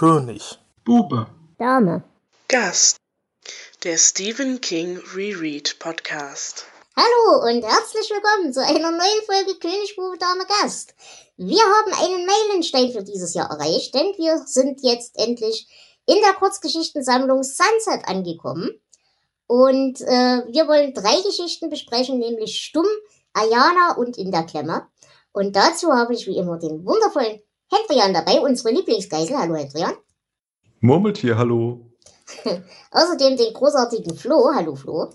König. Bube. Dame. Gast. Der Stephen King Reread Podcast. Hallo und herzlich willkommen zu einer neuen Folge König, Bube, Dame, Gast. Wir haben einen Meilenstein für dieses Jahr erreicht, denn wir sind jetzt endlich in der Kurzgeschichtensammlung Sunset angekommen. Und wir wollen 3 Geschichten besprechen, nämlich Stumm, Ayana und In der Klemme. Und dazu habe ich wie immer den wundervollen Adrian dabei, unsere Lieblingsgeisel. Hallo Adrian. Murmeltier, hallo. Außerdem den großartigen Flo. Hallo Flo.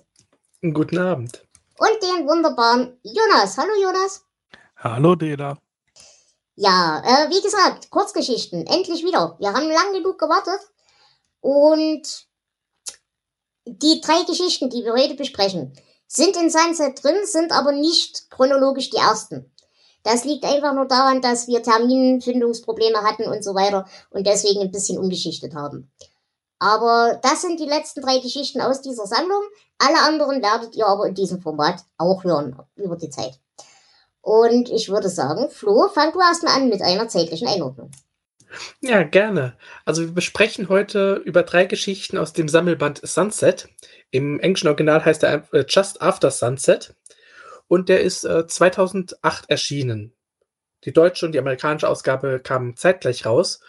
Guten Abend. Und den wunderbaren Jonas. Hallo Jonas. Hallo Dela. Ja, wie gesagt, Kurzgeschichten, endlich wieder. Wir haben lang genug gewartet. Und die 3 Geschichten, die wir heute besprechen, sind in Sunset drin, sind aber nicht chronologisch die ersten. Das liegt einfach nur daran, dass wir Terminfindungsprobleme hatten und so weiter und deswegen ein bisschen umgeschichtet haben. Aber das sind die letzten 3 Geschichten aus dieser Sammlung. Alle anderen werdet ihr aber in diesem Format auch hören über die Zeit. Und ich würde sagen, Flo, fang du erstmal an mit einer zeitlichen Einordnung. Ja, gerne. Also wir besprechen heute über 3 Geschichten aus dem Sammelband Sunset. Im englischen Original heißt er Just After Sunset. Und der ist 2008 erschienen. Die deutsche und die amerikanische Ausgabe kamen zeitgleich raus.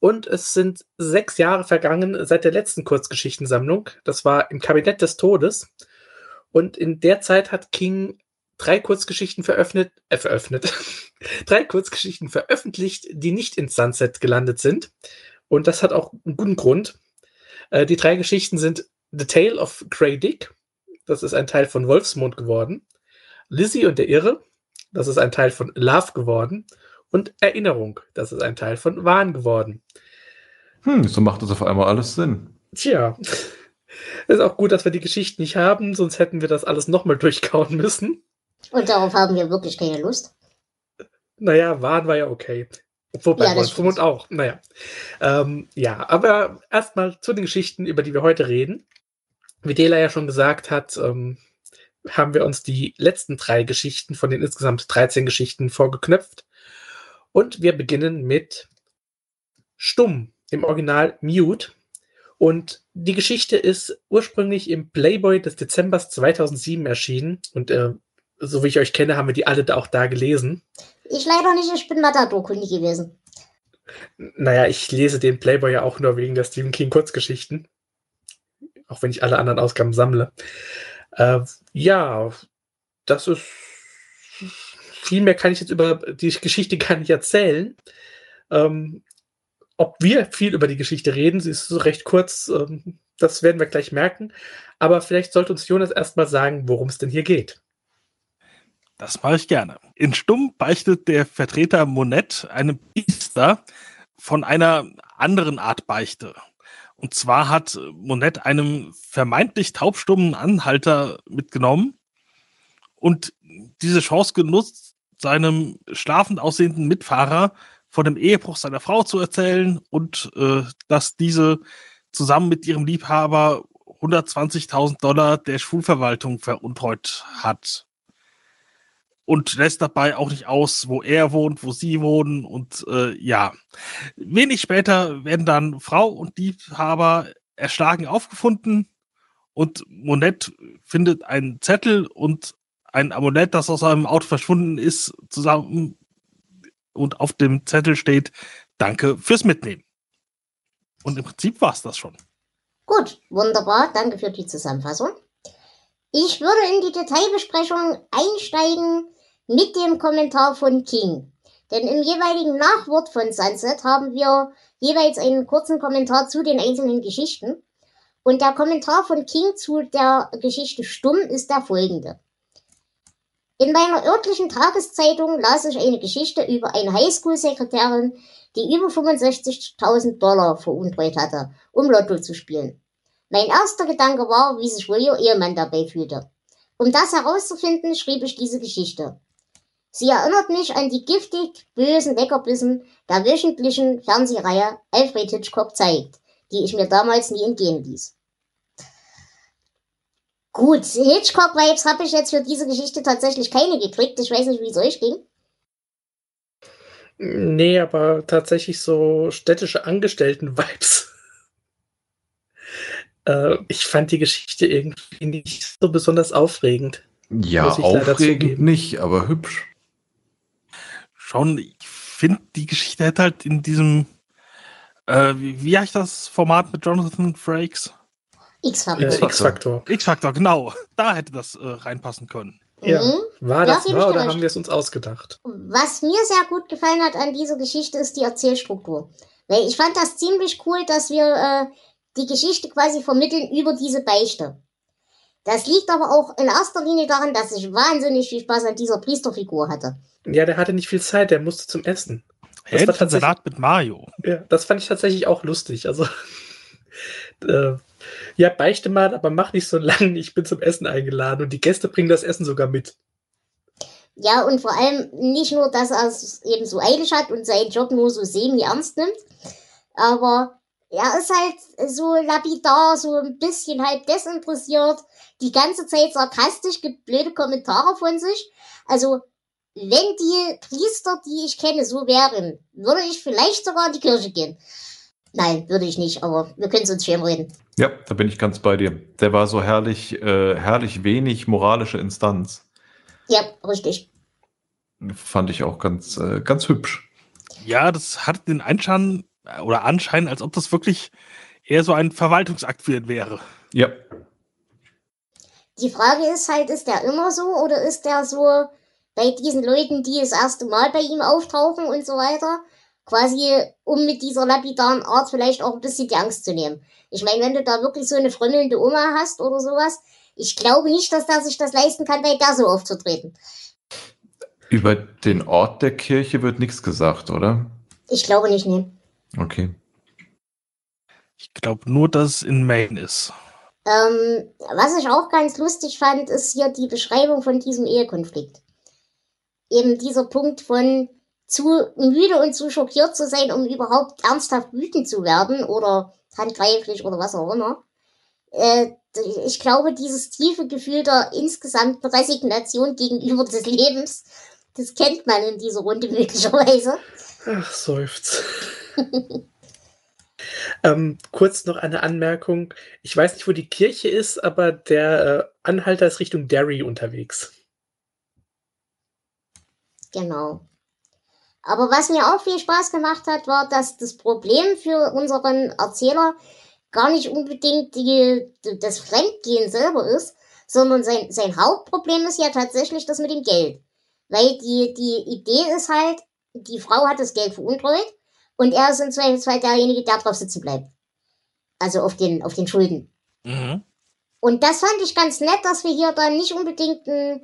Und es sind 6 Jahre vergangen seit der letzten Kurzgeschichtensammlung. Das war im Kabinett des Todes. Und in der Zeit hat King 3 Kurzgeschichten drei Kurzgeschichten veröffentlicht, die nicht ins Sunset gelandet sind. Und das hat auch einen guten Grund. Die 3 Geschichten sind The Tale of Grey Dick. Das ist ein Teil von Wolfsmond geworden. Lizzie und der Irre, das ist ein Teil von Love geworden. Und Erinnerung, das ist ein Teil von Wahn geworden. So macht das auf einmal alles Sinn. Tja, ist auch gut, dass wir die Geschichten nicht haben, sonst hätten wir das alles nochmal durchkauen müssen. Und darauf haben wir wirklich keine Lust. Naja, Wahn war ja okay. Wobei ja, Wolfsmond auch, naja. Ja, aber erstmal zu den Geschichten, über die wir heute reden. Wie Dela ja schon gesagt hat, haben wir uns die letzten 3 Geschichten von den insgesamt 13 Geschichten vorgeknöpft. Und wir beginnen mit Stumm, im Original Mute. Und die Geschichte ist ursprünglich im Playboy des Dezembers 2007 erschienen. Und so wie ich euch kenne, haben wir die alle auch da gelesen. Ich leider nicht, ich bin Matador-Kundig gewesen. Naja, ich lese den Playboy ja auch nur wegen der Stephen King Kurzgeschichten. Auch wenn ich alle anderen Ausgaben sammle. Ja, das ist... Viel mehr kann ich jetzt über die Geschichte gar nicht erzählen. Ob wir viel über die Geschichte reden, sie ist so recht kurz, das werden wir gleich merken. Aber vielleicht sollte uns Jonas erstmal sagen, worum es denn hier geht. Das mache ich gerne. In Stumm beichtet der Vertreter Monette, einem Priester, von einer anderen Art Beichte. Und zwar hat Monette einen vermeintlich taubstummen Anhalter mitgenommen und diese Chance genutzt, seinem schlafend aussehenden Mitfahrer von dem Ehebruch seiner Frau zu erzählen und dass diese zusammen mit ihrem Liebhaber $120.000 der Schulverwaltung veruntreut hat. Und lässt dabei auch nicht aus, wo er wohnt, wo sie wohnen und ja. Wenig später werden dann Frau und Liebhaber erschlagen aufgefunden und Monette findet einen Zettel und ein Amulett, das aus seinem Auto verschwunden ist, zusammen und auf dem Zettel steht, danke fürs Mitnehmen. Und im Prinzip war es das schon. Gut, wunderbar, danke für die Zusammenfassung. Ich würde in die Detailbesprechung einsteigen mit dem Kommentar von King. Denn im jeweiligen Nachwort von Sunset haben wir jeweils einen kurzen Kommentar zu den einzelnen Geschichten. Und der Kommentar von King zu der Geschichte Stumm ist der folgende. In meiner örtlichen Tageszeitung las ich eine Geschichte über eine Highschool-Sekretärin, die über $65.000 veruntreut hatte, um Lotto zu spielen. Mein erster Gedanke war, wie sich wohl ihr Ehemann dabei fühlte. Um das herauszufinden, schrieb ich diese Geschichte. Sie erinnert mich an die giftig bösen Leckerbissen der wöchentlichen Fernsehreihe Alfred Hitchcock zeigt, die ich mir damals nie entgehen ließ. Gut, Hitchcock-Vibes habe ich jetzt für diese Geschichte tatsächlich keine gekriegt. Ich weiß nicht, wie es euch ging. Nee, aber tatsächlich so städtische Angestellten-Vibes. Ich fand die Geschichte irgendwie nicht so besonders aufregend. Ja, aufregend nicht, aber hübsch. Schon, ich finde, die Geschichte hätte halt in diesem, wie heißt das Format mit Jonathan Frakes? X-Faktor. X-Faktor, genau. Da hätte das reinpassen können. Ja, war das wahr oder haben wir es uns ausgedacht? Was mir sehr gut gefallen hat an dieser Geschichte ist die Erzählstruktur. Weil ich fand das ziemlich cool, dass wir die Geschichte quasi vermitteln über diese Beichte. Das liegt aber auch in erster Linie daran, dass ich wahnsinnig viel Spaß an dieser Priesterfigur hatte. Ja, der hatte nicht viel Zeit, der musste zum Essen. Das war tatsächlich Salat mit Mario. Ja, das fand ich tatsächlich auch lustig. Also, ja, beichte mal, aber mach nicht so lang. Ich bin zum Essen eingeladen und die Gäste bringen das Essen sogar mit. Ja, und vor allem nicht nur, dass er es eben so eilig hat und seinen Job nur so semi-ernst nimmt, aber er ist halt so lapidar, so ein bisschen halb desinteressiert, die ganze Zeit sarkastisch, gibt blöde Kommentare von sich. Also, wenn die Priester, die ich kenne, so wären, würde ich vielleicht sogar in die Kirche gehen. Nein, würde ich nicht, aber wir können es uns schön reden. Ja, da bin ich ganz bei dir. Der war so herrlich wenig moralische Instanz. Ja, richtig. Fand ich auch ganz hübsch. Ja, das hat den Anschein, als ob das wirklich eher so ein Verwaltungsakt für ihn wäre. Ja. Die Frage ist halt, ist der immer so oder ist der so bei diesen Leuten, die das erste Mal bei ihm auftauchen und so weiter? Quasi, um mit dieser lapidaren Art vielleicht auch ein bisschen die Angst zu nehmen. Ich meine, wenn du da wirklich so eine frömmelnde Oma hast oder sowas, ich glaube nicht, dass der sich das leisten kann, bei der so aufzutreten. Über den Ort der Kirche wird nichts gesagt, oder? Ich glaube nicht, nee. Okay. Ich glaube nur, dass es in Maine ist. Was ich auch ganz lustig fand, ist hier die Beschreibung von diesem Ehekonflikt. Eben dieser Punkt von zu müde und zu schockiert zu sein, um überhaupt ernsthaft wütend zu werden oder handgreiflich oder was auch immer. Ich glaube, dieses tiefe Gefühl der insgesamten Resignation gegenüber des Lebens, das kennt man in dieser Runde möglicherweise. Ach, seufz. Kurz noch eine Anmerkung. Ich weiß nicht, wo die Kirche ist, aber der Anhalter ist Richtung Derry unterwegs. Genau. Aber was mir auch viel Spaß gemacht hat, war, dass das Problem für unseren Erzähler gar nicht unbedingt das Fremdgehen selber ist, sondern sein Hauptproblem ist ja tatsächlich das mit dem Geld. Weil die Idee ist halt, die Frau hat das Geld veruntreut und er ist im Zweifelsfall derjenige, der drauf sitzen bleibt. Also auf den Schulden. Mhm. Und das fand ich ganz nett, dass wir hier dann nicht unbedingt ein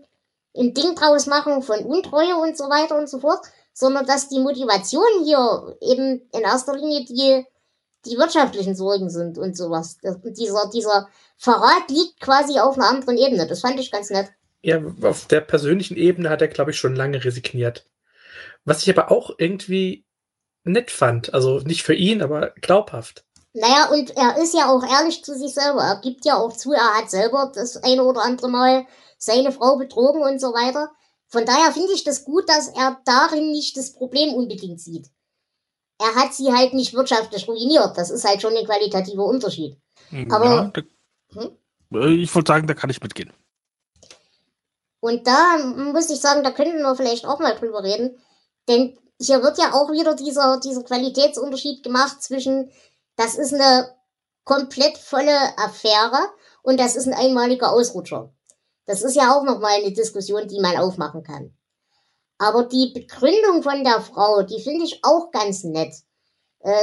Ding draus machen von Untreue und so weiter und so fort, sondern dass die Motivationen hier eben in erster Linie die wirtschaftlichen Sorgen sind und sowas. Dieser Verrat liegt quasi auf einer anderen Ebene. Das fand ich ganz nett. Ja, auf der persönlichen Ebene hat er, glaube ich, schon lange resigniert. Was ich aber auch irgendwie nett fand. Also nicht für ihn, aber glaubhaft. Naja, und er ist ja auch ehrlich zu sich selber. Er gibt ja auch zu, er hat selber das eine oder andere Mal seine Frau betrogen und so weiter. Von daher finde ich das gut, dass er darin nicht das Problem unbedingt sieht. Er hat sie halt nicht wirtschaftlich ruiniert. Das ist halt schon ein qualitativer Unterschied. Aber ja, ich würde sagen, da kann ich mitgehen. Und da muss ich sagen, da könnten wir vielleicht auch mal drüber reden. Denn hier wird ja auch wieder dieser Qualitätsunterschied gemacht zwischen, das ist eine komplett volle Affäre und das ist ein einmaliger Ausrutscher. Das ist ja auch nochmal eine Diskussion, die man aufmachen kann. Aber die Begründung von der Frau, die finde ich auch ganz nett.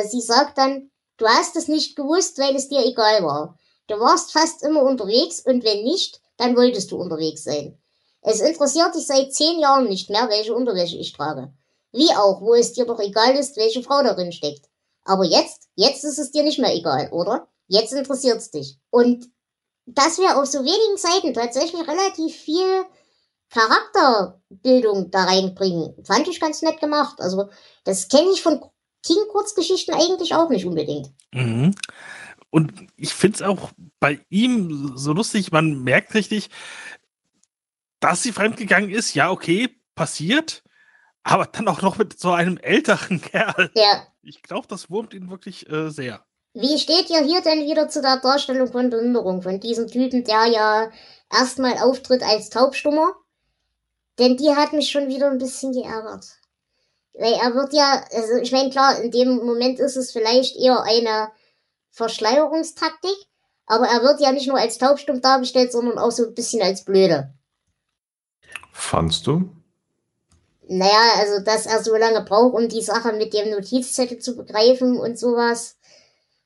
Sie sagt dann, du hast es nicht gewusst, weil es dir egal war. Du warst fast immer unterwegs und wenn nicht, dann wolltest du unterwegs sein. Es interessiert dich seit 10 Jahren nicht mehr, welche Unterwäsche ich trage. Wie auch, wo es dir doch egal ist, welche Frau darin steckt. Aber jetzt ist es dir nicht mehr egal, oder? Jetzt interessiert es dich. Und dass wir auf so wenigen Seiten tatsächlich relativ viel Charakterbildung da reinbringen, fand ich ganz nett gemacht. Also das kenne ich von King-Kurzgeschichten eigentlich auch nicht unbedingt. Mhm. Und ich finde es auch bei ihm so lustig, man merkt richtig, dass sie fremdgegangen ist, ja okay, passiert, Aber dann auch noch mit so einem älteren Kerl. Ja. Ich glaube, das wurmt ihn wirklich sehr. Wie steht ihr hier denn wieder zu der Darstellung von Behinderung? Von diesem Typen, der ja erstmal auftritt als Taubstummer? Denn die hat mich schon wieder ein bisschen geärgert. Weil er wird ja, also ich meine, klar, in dem Moment ist es vielleicht eher eine Verschleierungstaktik, aber er wird ja nicht nur als taubstumm dargestellt, sondern auch so ein bisschen als blöde. Fandst du? Naja, also dass er so lange braucht, um die Sache mit dem Notizzettel zu begreifen und sowas.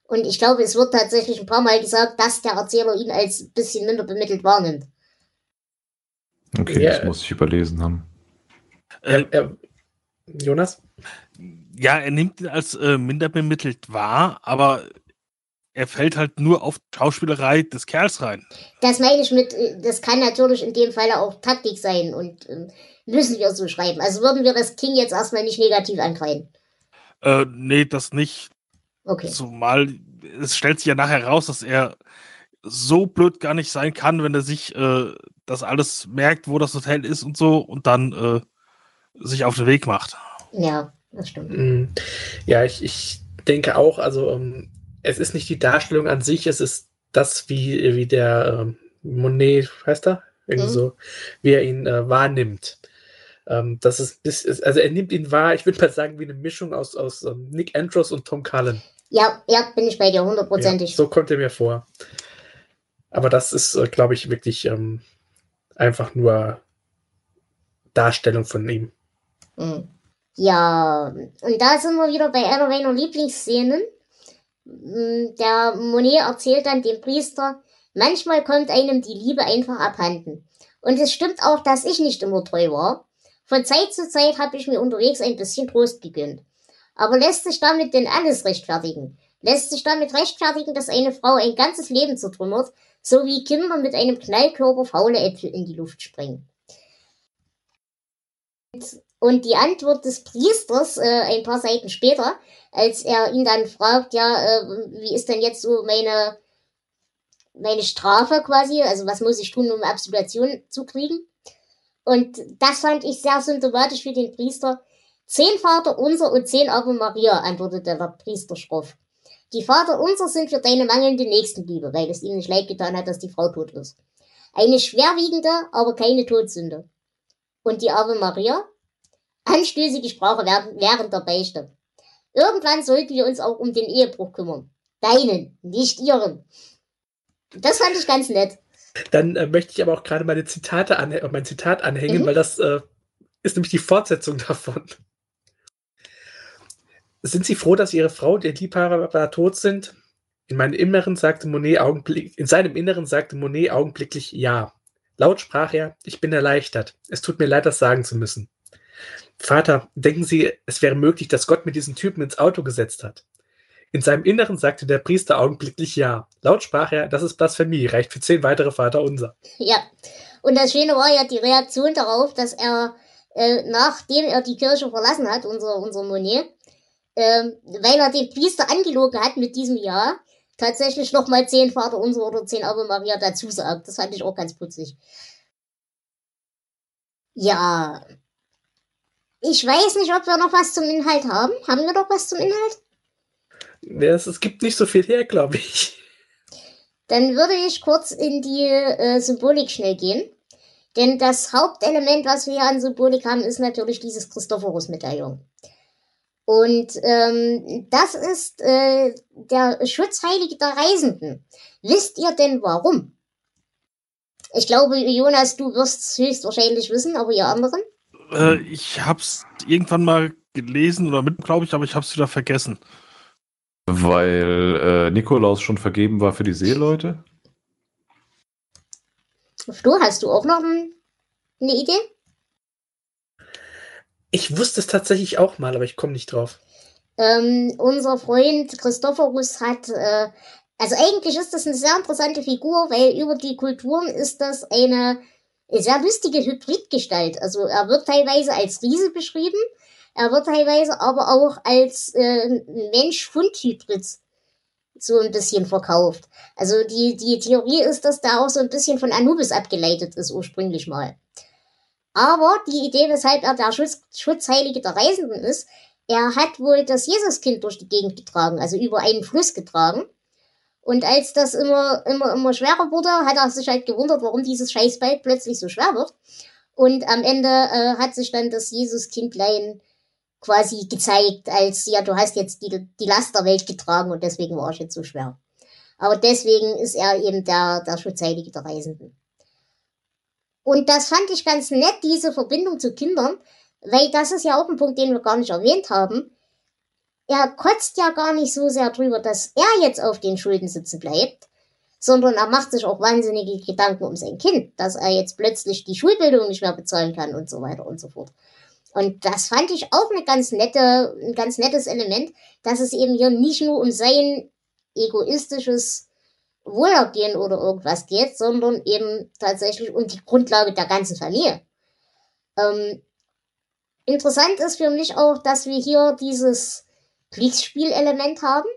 Und ich glaube, es wird tatsächlich ein paar Mal gesagt, dass der Erzähler ihn als ein bisschen minder bemittelt wahrnimmt. Okay, yeah. Das muss ich überlesen haben. Jonas? Ja, er nimmt ihn als minder bemittelt wahr, aber er fällt halt nur auf die Schauspielerei des Kerls rein. Das meine ich mit, das kann natürlich in dem Fall auch Taktik sein und müssen wir so schreiben. Also würden wir das King jetzt erstmal nicht negativ ankreiden? Nee, das nicht. Okay. Zumal es stellt sich ja nachher raus, dass er so blöd gar nicht sein kann, wenn er sich das alles merkt, wo das Hotel ist und so und dann sich auf den Weg macht. Ja, das stimmt. Ja, ich denke auch, also es ist nicht die Darstellung an sich, es ist das, wie der Monet, heißt er? Irgendwie so, wie er ihn wahrnimmt. Das ist, also er nimmt ihn wahr, ich würde mal sagen, wie eine Mischung aus Nick Andrews und Tom Cullen. Ja, bin ich bei dir, 100%. Ja, so kommt er mir vor. Aber das ist, glaube ich, wirklich einfach nur Darstellung von ihm. Mhm. Ja, und da sind wir wieder bei einer meiner Lieblingsszenen. Der Monet erzählt dann dem Priester, manchmal kommt einem die Liebe einfach abhanden. Und es stimmt auch, dass ich nicht immer treu war. Von Zeit zu Zeit habe ich mir unterwegs ein bisschen Trost gegönnt. Aber lässt sich damit denn alles rechtfertigen? Lässt sich damit rechtfertigen, dass eine Frau ein ganzes Leben zertrümmert, so wie Kinder mit einem Knallkörper faule Äpfel in die Luft sprengen? Und die Antwort des Priesters ein paar Seiten später, als er ihn dann fragt, ja, wie ist denn jetzt so meine Strafe quasi, also was muss ich tun, um Absolution zu kriegen? Und das fand ich sehr symptomatisch für den Priester. 10 Vater unser und 10 Ave Maria, antwortete der Priester schroff. Die Vater unser sind für deine mangelnde Nächstenliebe, weil es ihm nicht leid getan hat, dass die Frau tot ist. Eine schwerwiegende, aber keine Todsünde. Und die Ave Maria? Anstößige Sprache während der Beichte. Irgendwann sollten wir uns auch um den Ehebruch kümmern. Deinen, nicht ihren. Das fand ich ganz nett. Dann möchte ich aber auch gerade mein Zitat anhängen, weil das ist nämlich die Fortsetzung davon. Sind Sie froh, dass Ihre Frau, der Liebhaber, tot sind? In seinem Inneren sagte Monet augenblicklich ja. Laut sprach er, ich bin erleichtert. Es tut mir leid, das sagen zu müssen. Vater, denken Sie, es wäre möglich, dass Gott mit diesem Typen ins Auto gesetzt hat? In seinem Inneren sagte der Priester augenblicklich ja. Laut sprach er, das ist Blasphemie, reicht für 10 weitere Vaterunser. Ja, und das Schöne war ja die Reaktion darauf, dass er, nachdem er die Kirche verlassen hat, unser Monet, weil er den Priester angelogen hat mit diesem Ja, tatsächlich nochmal 10 Vaterunser oder 10 Ave Maria dazu sagt. Das fand ich auch ganz putzig. Ja, ich weiß nicht, ob wir noch was zum Inhalt haben. Haben wir noch was zum Inhalt? Ja, es gibt nicht so viel her, glaube ich. Dann würde ich kurz in die Symbolik schnell gehen. Denn das Hauptelement, was wir hier an Symbolik haben, ist natürlich dieses Christophorus-Medaillon. Und das ist der Schutzheilige der Reisenden. Wisst ihr denn warum? Ich glaube, Jonas, du wirst es höchstwahrscheinlich wissen, aber ihr anderen? Ich habe es irgendwann mal gelesen oder mit, glaube ich, aber ich habe es wieder vergessen. Weil Nikolaus schon vergeben war für die Seeleute? Flo, hast du auch noch eine Idee? Ich wusste es tatsächlich auch mal, aber ich komme nicht drauf. Unser Freund Christophorus hat, also eigentlich ist das eine sehr interessante Figur, weil über die Kulturen ist das eine sehr lustige Hybridgestalt. Also er wird teilweise als Riese beschrieben, er wird teilweise aber auch als Mensch-Hund-Hybrid so ein bisschen verkauft. Also die Theorie ist, dass da auch so ein bisschen von Anubis abgeleitet ist ursprünglich mal. Aber die Idee, weshalb er der Schutzheilige der Reisenden ist, er hat wohl das Jesuskind durch die Gegend getragen, also über einen Fluss getragen. Und als das immer schwerer wurde, hat er sich halt gewundert, warum dieses Scheißball plötzlich so schwer wird. Und am Ende hat sich dann das Jesuskindlein quasi gezeigt, als, ja, du hast jetzt die Last der Welt getragen und deswegen war er jetzt so schwer. Aber deswegen ist er eben der Schutzheilige der Reisenden. Und das fand ich ganz nett, diese Verbindung zu Kindern, weil das ist ja auch ein Punkt, den wir gar nicht erwähnt haben. Er kotzt ja gar nicht so sehr drüber, dass er jetzt auf den Schulden sitzen bleibt, sondern er macht sich auch wahnsinnige Gedanken um sein Kind, dass er jetzt plötzlich die Schulbildung nicht mehr bezahlen kann und so weiter und so fort. Und das fand ich auch ein ganz nettes Element, dass es eben hier nicht nur um sein egoistisches Wohlergehen oder irgendwas geht, sondern eben tatsächlich um die Grundlage der ganzen Familie. Interessant ist für mich auch, dass wir hier dieses Glücksspielelement haben,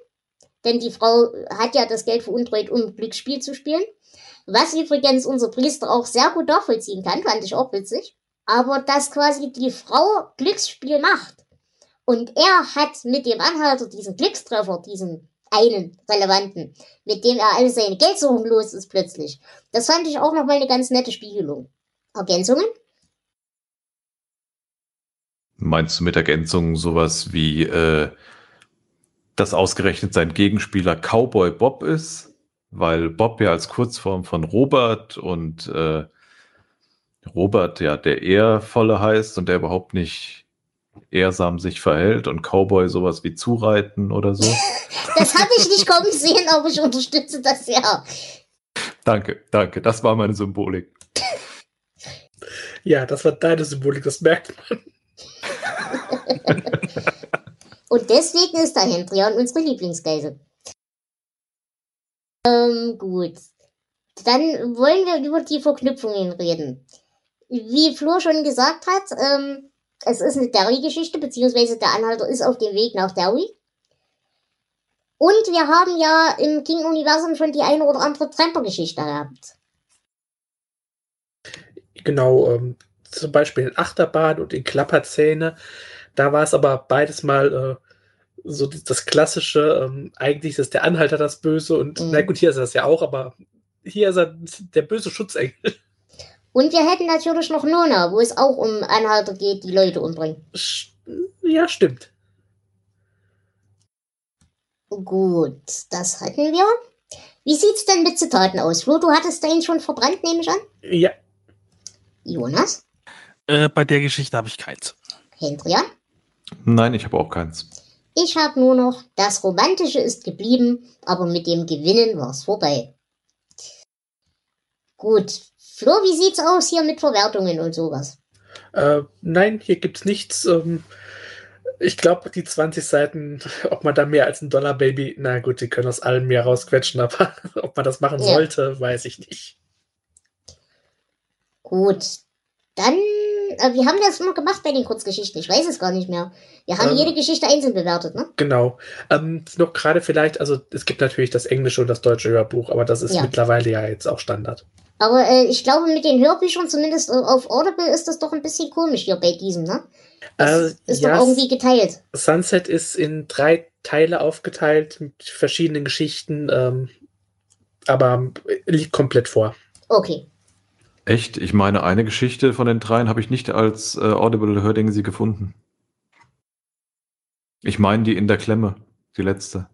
denn die Frau hat ja das Geld veruntreut, um Glücksspiel zu spielen, was übrigens unser Priester auch sehr gut nachvollziehen kann, fand ich auch witzig, aber dass quasi die Frau Glücksspiel macht und er hat mit dem Anhalter diesen Glückstreffer, diesen einen relevanten, mit dem er alle seine Geldsuchung los ist plötzlich. Das fand ich auch nochmal eine ganz nette Spiegelung. Ergänzungen? Meinst du mit Ergänzungen sowas wie, dass ausgerechnet sein Gegenspieler Cowboy Bob ist? Weil Bob ja als Kurzform von Robert und Robert ja der Ehrvolle heißt und der überhaupt nicht ehrsam sich verhält und Cowboy sowas wie zureiten oder so. Das habe ich nicht kommen sehen, aber ich unterstütze das ja. Danke. Das war meine Symbolik. Ja, das war deine Symbolik, das merkt man. Und deswegen ist der Hendrian unsere Lieblingsgeisel. Gut. Dann wollen wir über die Verknüpfungen reden. Wie Flo schon gesagt hat, es ist eine Derry-Geschichte, beziehungsweise der Anhalter ist auf dem Weg nach Derry. Und wir haben ja im King-Universum schon die eine oder andere Tramper-Geschichte gehabt. Genau, zum Beispiel in Achterbahn und in Klapperzähne. Da war es aber beides mal so das Klassische, eigentlich ist der Anhalter das Böse und na gut, hier ist er das ja auch, aber hier ist er der böse Schutzengel. Und wir hätten natürlich noch Nona, wo es auch um Anhalter geht, die Leute umbringen. Ja, stimmt. Gut, das hatten wir. Wie sieht's denn mit Zitaten aus? Flo, du hattest den schon verbrannt, nehme ich an? Ja. Jonas? Bei der Geschichte habe ich keins. Hendrian? Nein, ich habe auch keins. Ich habe nur noch, das Romantische ist geblieben, aber mit dem Gewinnen war's vorbei. Gut. Flo, wie sieht's aus hier mit Verwertungen und sowas? Nein, hier gibt's nichts. Ich glaube, die 20 Seiten, ob man da mehr als ein $1 Baby, na gut, die können aus allem mehr rausquetschen, aber ob man das machen sollte, weiß ich nicht. Gut, dann, wir haben das immer gemacht bei den Kurzgeschichten, ich weiß es gar nicht mehr. Wir haben jede Geschichte einzeln bewertet, ne? Genau, noch gerade vielleicht, also es gibt natürlich das englische und das deutsche Hörbuch, aber das ist mittlerweile ja jetzt auch Standard. Aber ich glaube, mit den Hörbüchern, zumindest auf Audible, ist das doch ein bisschen komisch hier bei diesem, ne? Das ist doch irgendwie geteilt. Sunset ist in 3 Teile aufgeteilt mit verschiedenen Geschichten, aber liegt komplett vor. Okay. Echt? Ich meine, eine Geschichte von den 3 habe ich nicht als Audible-Hörding sie gefunden. Ich meine die In der Klemme, die letzte.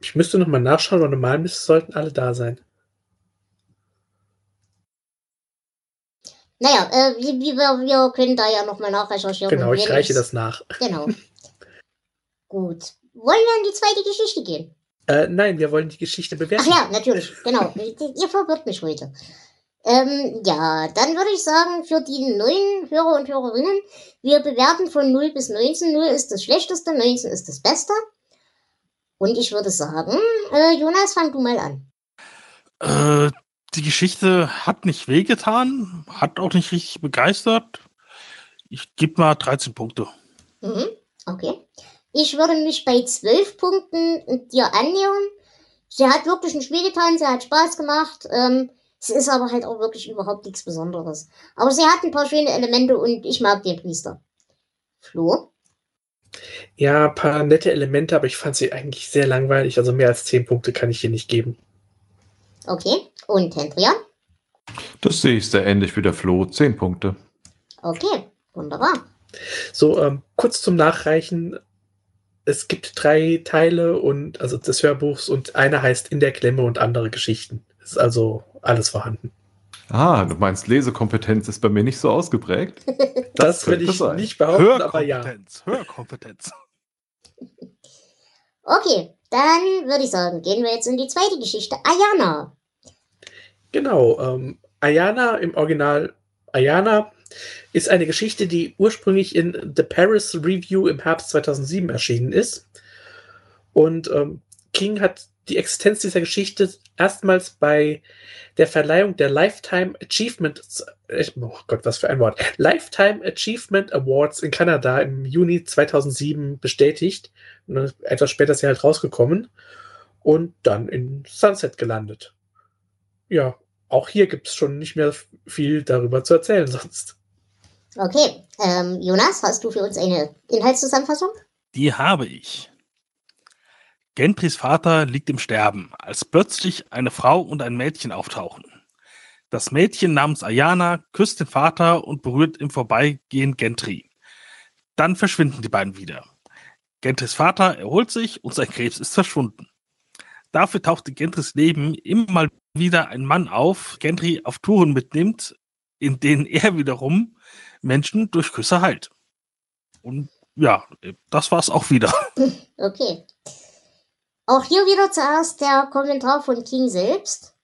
Ich müsste nochmal nachschauen, weil normal sollten alle da sein. Naja, wir können da ja nochmal nachrecherchieren. Genau, ich reiche das nach. Genau. Gut. Wollen wir in die zweite Geschichte gehen? Nein, wir wollen die Geschichte bewerten. Ach ja, natürlich, genau. Ihr verwirrt mich heute. Ja, dann würde ich sagen, für die neuen Hörer und Hörerinnen, wir bewerten von 0 bis 19. 0 ist das Schlechteste, 19 ist das Beste. Und ich würde sagen, Jonas, fang du mal an. Die Geschichte hat nicht wehgetan, hat auch nicht richtig begeistert. Ich gebe mal 13 Punkte. Mhm, okay. Ich würde mich bei 12 Punkten dir annähern. Sie hat wirklich nicht wehgetan, sie hat Spaß gemacht. Es ist aber halt auch wirklich überhaupt nichts Besonderes. Aber sie hat ein paar schöne Elemente und ich mag den Priester. Flo? Ja, ein paar nette Elemente, aber ich fand sie eigentlich sehr langweilig. Also mehr als 10 Punkte kann ich hier nicht geben. Okay, und Hendrian? Das sehe ich sehr ähnlich wie der Flo. 10 Punkte. Okay, wunderbar. So, kurz zum Nachreichen. Es gibt 3 Teile und also des Hörbuchs und einer heißt In der Klemme und andere Geschichten. Ist also alles vorhanden. Ah, du meinst, Lesekompetenz ist bei mir nicht so ausgeprägt? Das will ich nicht behaupten, aber ja. Hörkompetenz. Okay, dann würde ich sagen, gehen wir jetzt in die zweite Geschichte. Ayana. Genau, Ayana im Original Ayana ist eine Geschichte, die ursprünglich in The Paris Review im Herbst 2007 erschienen ist. Und King hat die Existenz dieser Geschichte erstmals bei der Verleihung der Lifetime Achievement, oh Gott, was für ein Wort, Lifetime Achievement Awards in Kanada im Juni 2007 bestätigt. Und etwas später ist sie halt rausgekommen und dann in Sunset gelandet. Ja, auch hier gibt es schon nicht mehr viel darüber zu erzählen sonst. Okay, Jonas, hast du für uns eine Inhaltszusammenfassung? Die habe ich. Genpris Vater liegt im Sterben, als plötzlich eine Frau und ein Mädchen auftauchen. Das Mädchen namens Ayana küsst den Vater und berührt im Vorbeigehen Gentry. Dann verschwinden die beiden wieder. Gentris Vater erholt sich und sein Krebs ist verschwunden. Dafür taucht in Gentris Leben immer mal wieder ein Mann auf, Gentry auf Touren mitnimmt, in denen er wiederum Menschen durch Küsse heilt. Und ja, das war's auch wieder. Okay. Auch hier wieder zuerst der Kommentar von King selbst.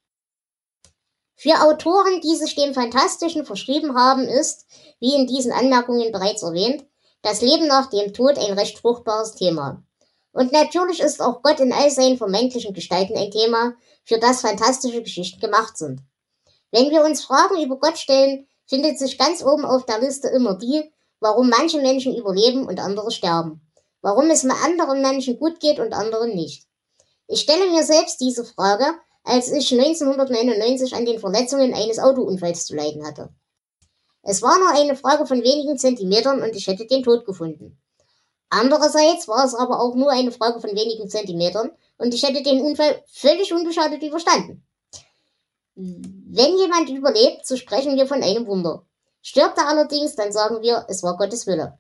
Für Autoren, die sich dem Fantastischen verschrieben haben, ist, wie in diesen Anmerkungen bereits erwähnt, das Leben nach dem Tod ein recht fruchtbares Thema. Und natürlich ist auch Gott in all seinen vermeintlichen Gestalten ein Thema, für das fantastische Geschichten gemacht sind. Wenn wir uns Fragen über Gott stellen, findet sich ganz oben auf der Liste immer die, warum manche Menschen überleben und andere sterben. Warum es anderen Menschen gut geht und anderen nicht. Ich stelle mir selbst diese Frage, als ich 1999 an den Verletzungen eines Autounfalls zu leiden hatte. Es war nur eine Frage von wenigen Zentimetern und ich hätte den Tod gefunden. Andererseits war es aber auch nur eine Frage von wenigen Zentimetern und ich hätte den Unfall völlig unbeschadet überstanden. Wenn jemand überlebt, so sprechen wir von einem Wunder. Stirbt er allerdings, dann sagen wir, es war Gottes Wille.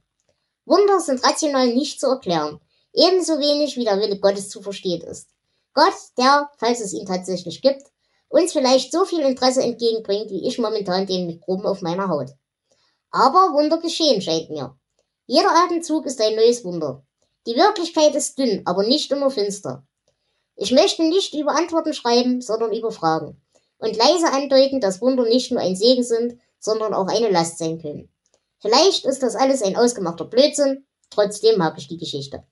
Wunder sind rational nicht zu erklären, ebenso wenig wie der Wille Gottes zu verstehen ist. Gott, der, falls es ihn tatsächlich gibt, uns vielleicht so viel Interesse entgegenbringt, wie ich momentan den Mikroben auf meiner Haut. Aber Wunder geschehen, scheint mir. Jeder Atemzug ist ein neues Wunder. Die Wirklichkeit ist dünn, aber nicht immer finster. Ich möchte nicht über Antworten schreiben, sondern über Fragen. Und leise andeuten, dass Wunder nicht nur ein Segen sind, sondern auch eine Last sein können. Vielleicht ist das alles ein ausgemachter Blödsinn, trotzdem mag ich die Geschichte.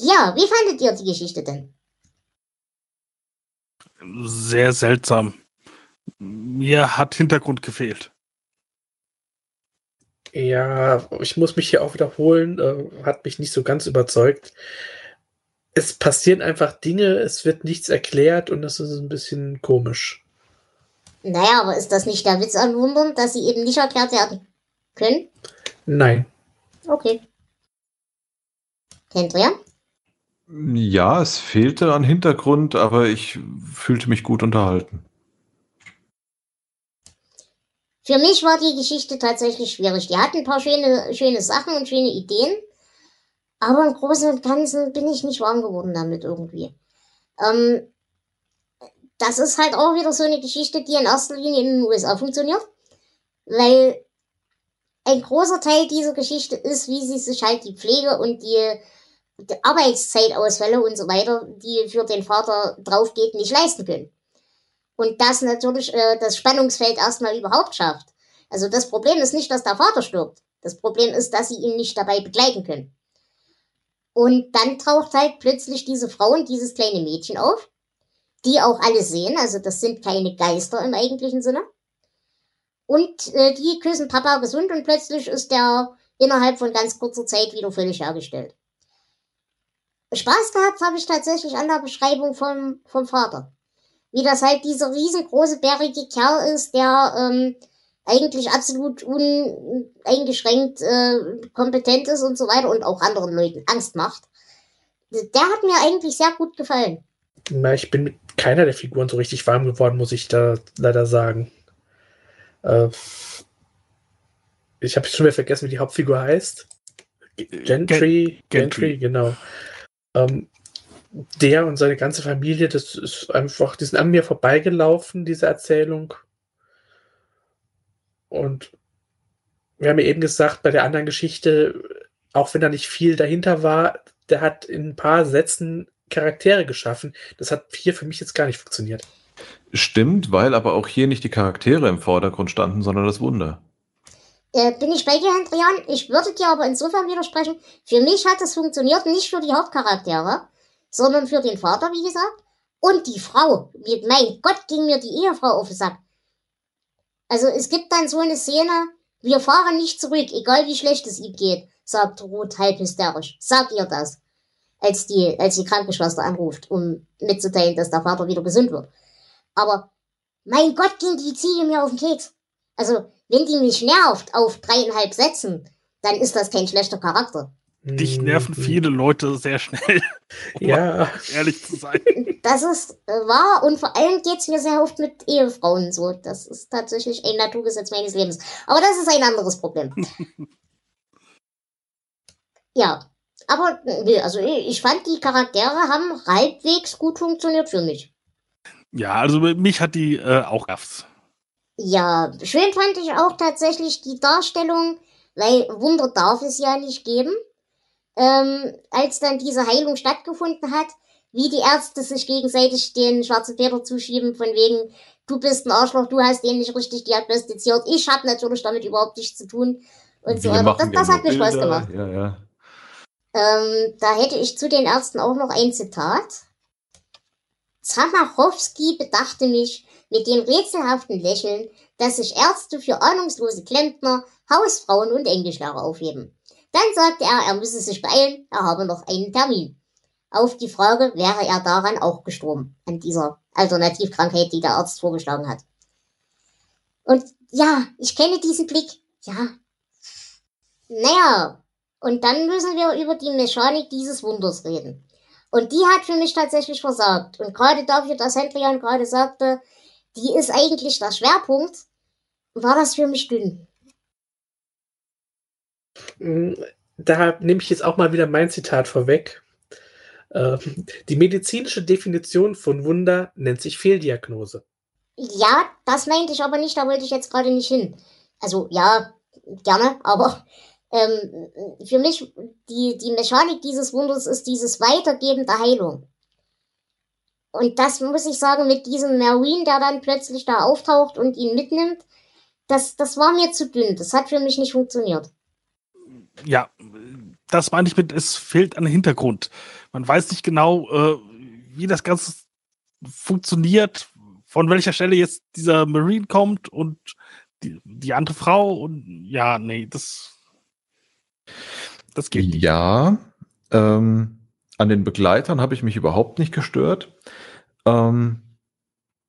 Ja, wie fandet ihr die Geschichte denn? Sehr seltsam. Mir hat Hintergrund gefehlt. Ja, ich muss mich hier auch wiederholen, hat mich nicht so ganz überzeugt. Es passieren einfach Dinge, es wird nichts erklärt und das ist ein bisschen komisch. Naja, aber ist das nicht der Witz an Wundern, dass sie eben nicht erklärt werden können? Nein. Okay. Hendrian? Ja, es fehlte an Hintergrund, aber ich fühlte mich gut unterhalten. Für mich war die Geschichte tatsächlich schwierig. Die hat ein paar schöne Sachen und schöne Ideen. Aber im Großen und Ganzen bin ich nicht warm geworden damit irgendwie. Das ist halt auch wieder so eine Geschichte, die in erster Linie in den USA funktioniert. Weil ein großer Teil dieser Geschichte ist, wie sie sich halt die Pflege und die Arbeitszeitausfälle und so weiter, die für den Vater draufgeht, nicht leisten können. Und das natürlich das Spannungsfeld erstmal überhaupt schafft. Also das Problem ist nicht, dass der Vater stirbt. Das Problem ist, dass sie ihn nicht dabei begleiten können. Und dann taucht halt plötzlich diese Frau und dieses kleine Mädchen auf, die auch alle sehen, also das sind keine Geister im eigentlichen Sinne. Und die küssen Papa gesund und plötzlich ist der innerhalb von ganz kurzer Zeit wieder völlig hergestellt. Spaß gehabt habe ich tatsächlich an der Beschreibung vom Vater. wie das halt dieser riesengroße, bärige Kerl ist, der eigentlich absolut uneingeschränkt kompetent ist und so weiter und auch anderen Leuten Angst macht. Der hat mir eigentlich sehr gut gefallen. Na, ich bin mit keiner der Figuren so richtig warm geworden, muss ich da leider sagen. Ich habe schon wieder vergessen, wie die Hauptfigur heißt. Gentry, genau. Der und seine ganze Familie, das ist einfach, die sind an mir vorbeigelaufen, diese Erzählung. Und wir haben ja eben gesagt, bei der anderen Geschichte, auch wenn da nicht viel dahinter war, der hat in ein paar Sätzen Charaktere geschaffen. Das hat hier für mich jetzt gar nicht funktioniert. Stimmt, weil aber auch hier nicht die Charaktere im Vordergrund standen, sondern das Wunder. Bin ich bei dir, Adrian? Ich würde dir aber insofern widersprechen. Für mich hat es funktioniert, nicht für die Hauptcharaktere, sondern für den Vater, wie gesagt, und die Frau. Mein Gott, ging mir die Ehefrau auf den Sack. Also es gibt dann so eine Szene, wir fahren nicht zurück, egal wie schlecht es ihm geht, sagt Ruth halb hysterisch. Sagt ihr das, als die Krankenschwester anruft, um mitzuteilen, dass der Vater wieder gesund wird. Aber mein Gott, ging die Ziege mir auf den Keks. Also wenn die mich nervt auf 3,5 Sätzen, dann ist das kein schlechter Charakter. Dich nerven viele Leute sehr schnell, ja, ehrlich zu sein. Das ist wahr und vor allem geht es mir sehr oft mit Ehefrauen so. Das ist tatsächlich ein Naturgesetz meines Lebens. Aber das ist ein anderes Problem. Ja, aber nee, also ich fand, die Charaktere haben halbwegs gut funktioniert für mich. Ja, also mich hat die auch nervt. Ja, schön fand ich auch tatsächlich die Darstellung, weil Wunder darf es ja nicht geben. Als dann diese Heilung stattgefunden hat, wie die Ärzte sich gegenseitig den schwarzen Peter zuschieben, von wegen, du bist ein Arschloch, du hast den nicht richtig diagnostiziert, ich habe natürlich damit überhaupt nichts zu tun und so weiter. Das hat mir Spaß gemacht. Ja. Da hätte ich zu den Ärzten auch noch ein Zitat. Zamachowski bedachte mich mit dem rätselhaften Lächeln, dass sich Ärzte für ahnungslose Klempner, Hausfrauen und Englischlehrer aufheben. Dann sagte er, er müsse sich beeilen, er habe noch einen Termin. Auf die Frage, wäre er daran auch gestorben, an dieser Alternativkrankheit, die der Arzt vorgeschlagen hat. Und ja, ich kenne diesen Blick, ja. Naja, und dann müssen wir über die Mechanik dieses Wunders reden. Und die hat für mich tatsächlich versagt. Und gerade dafür, dass Hendrian gerade sagte, die ist eigentlich der Schwerpunkt, war das für mich dünn. Da nehme ich jetzt auch mal wieder mein Zitat vorweg. Die medizinische Definition von Wunder nennt sich Fehldiagnose. Ja, das meinte ich aber nicht, da wollte ich jetzt gerade nicht hin. Also ja, gerne, aber für mich, die Mechanik dieses Wunders ist dieses Weitergeben der Heilung. Und das muss ich sagen, mit diesem Marine, der dann plötzlich da auftaucht und ihn mitnimmt, das war mir zu dünn, das hat für mich nicht funktioniert. Ja, das meine ich mit, es fehlt an Hintergrund. Man weiß nicht genau, wie das Ganze funktioniert, von welcher Stelle jetzt dieser Marine kommt und die andere Frau und ja, nee, das geht nicht. Ja, an den Begleitern habe ich mich überhaupt nicht gestört.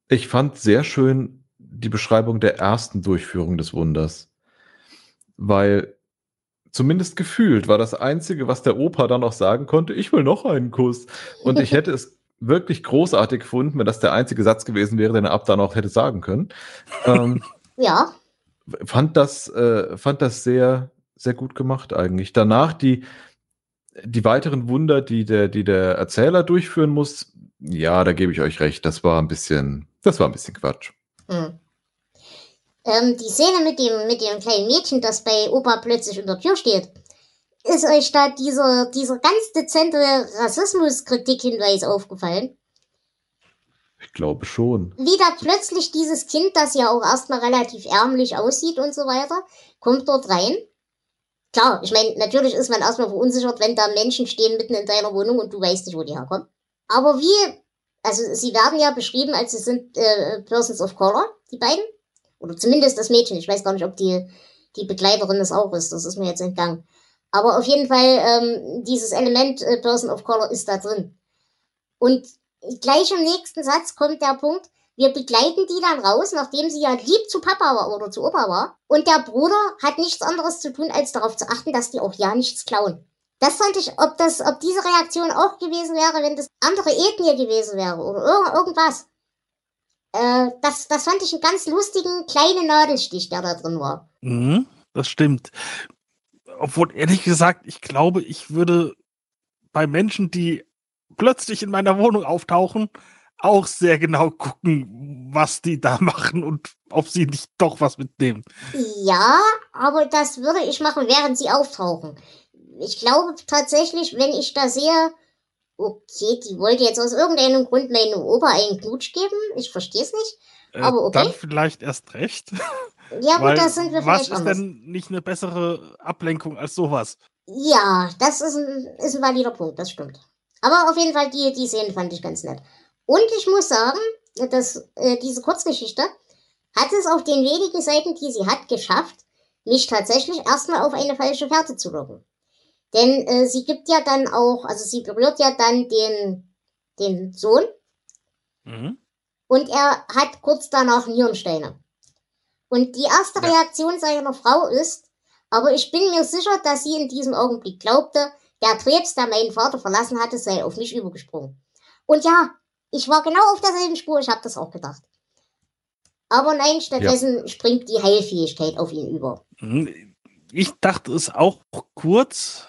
Ich fand sehr schön die Beschreibung der ersten Durchführung des Wunders, weil zumindest gefühlt war das Einzige, was der Opa dann auch sagen konnte, ich will noch einen Kuss. Und ich hätte es wirklich großartig gefunden, wenn das der einzige Satz gewesen wäre, den er ab dann auch hätte sagen können. Ja. Fand das sehr, sehr gut gemacht eigentlich. Danach die weiteren Wunder, die der Erzähler durchführen muss, ja, da gebe ich euch recht, das war ein bisschen Quatsch. Mhm. Die Szene mit dem kleinen Mädchen, das bei Opa plötzlich in der Tür steht, ist euch da dieser ganz dezente Rassismuskritik-Hinweis aufgefallen? Ich glaube schon. Wie da plötzlich dieses Kind, das ja auch erstmal relativ ärmlich aussieht und so weiter, kommt dort rein. Klar, ich meine, natürlich ist man erstmal verunsichert, wenn da Menschen stehen mitten in deiner Wohnung und du weißt nicht, wo die herkommen. Aber also sie werden ja beschrieben, als sie sind Persons of Color, die beiden. Oder zumindest das Mädchen. Ich weiß gar nicht, ob die Begleiterin das auch ist. Das ist mir jetzt entgangen. Aber auf jeden Fall, dieses Element Person of Color ist da drin. Und gleich im nächsten Satz kommt der Punkt, wir begleiten die dann raus, nachdem sie ja lieb zu Papa war oder zu Opa war. Und der Bruder hat nichts anderes zu tun, als darauf zu achten, dass die auch ja nichts klauen. Das fand ich, ob diese Reaktion auch gewesen wäre, wenn das andere Ethnie gewesen wäre oder irgendwas. Das fand ich einen ganz lustigen kleinen Nadelstich, der da drin war. Mhm, das stimmt. Obwohl, ehrlich gesagt, ich glaube, ich würde bei Menschen, die plötzlich in meiner Wohnung auftauchen, auch sehr genau gucken, was die da machen und ob sie nicht doch was mitnehmen. Ja, aber das würde ich machen, während sie auftauchen. Ich glaube tatsächlich, wenn ich da sehe, okay, die wollte jetzt aus irgendeinem Grund meinem Opa einen Knutsch geben, ich verstehe es nicht, aber okay. Dann vielleicht erst recht. Ja gut, das sind wir vielleicht anders. Was ist denn nicht eine bessere Ablenkung als sowas? Ja, das ist ein valider Punkt, das stimmt. Aber auf jeden Fall, die Szenen fand ich ganz nett. Und ich muss sagen, dass diese Kurzgeschichte hat es auf den wenigen Seiten, die sie hat, geschafft, mich tatsächlich erstmal auf eine falsche Fährte zu locken. Denn sie gibt ja dann auch, also sie berührt ja dann den Sohn. Mhm. Und er hat kurz danach Nierensteine. Und die erste Reaktion seiner Frau ist, aber ich bin mir sicher, dass sie in diesem Augenblick glaubte, der Krebs, der meinen Vater verlassen hatte, sei auf mich übergesprungen. Und ja, ich war genau auf derselben Spur, ich habe das auch gedacht. Aber nein, stattdessen springt die Heilfähigkeit auf ihn über. Ich dachte es auch kurz.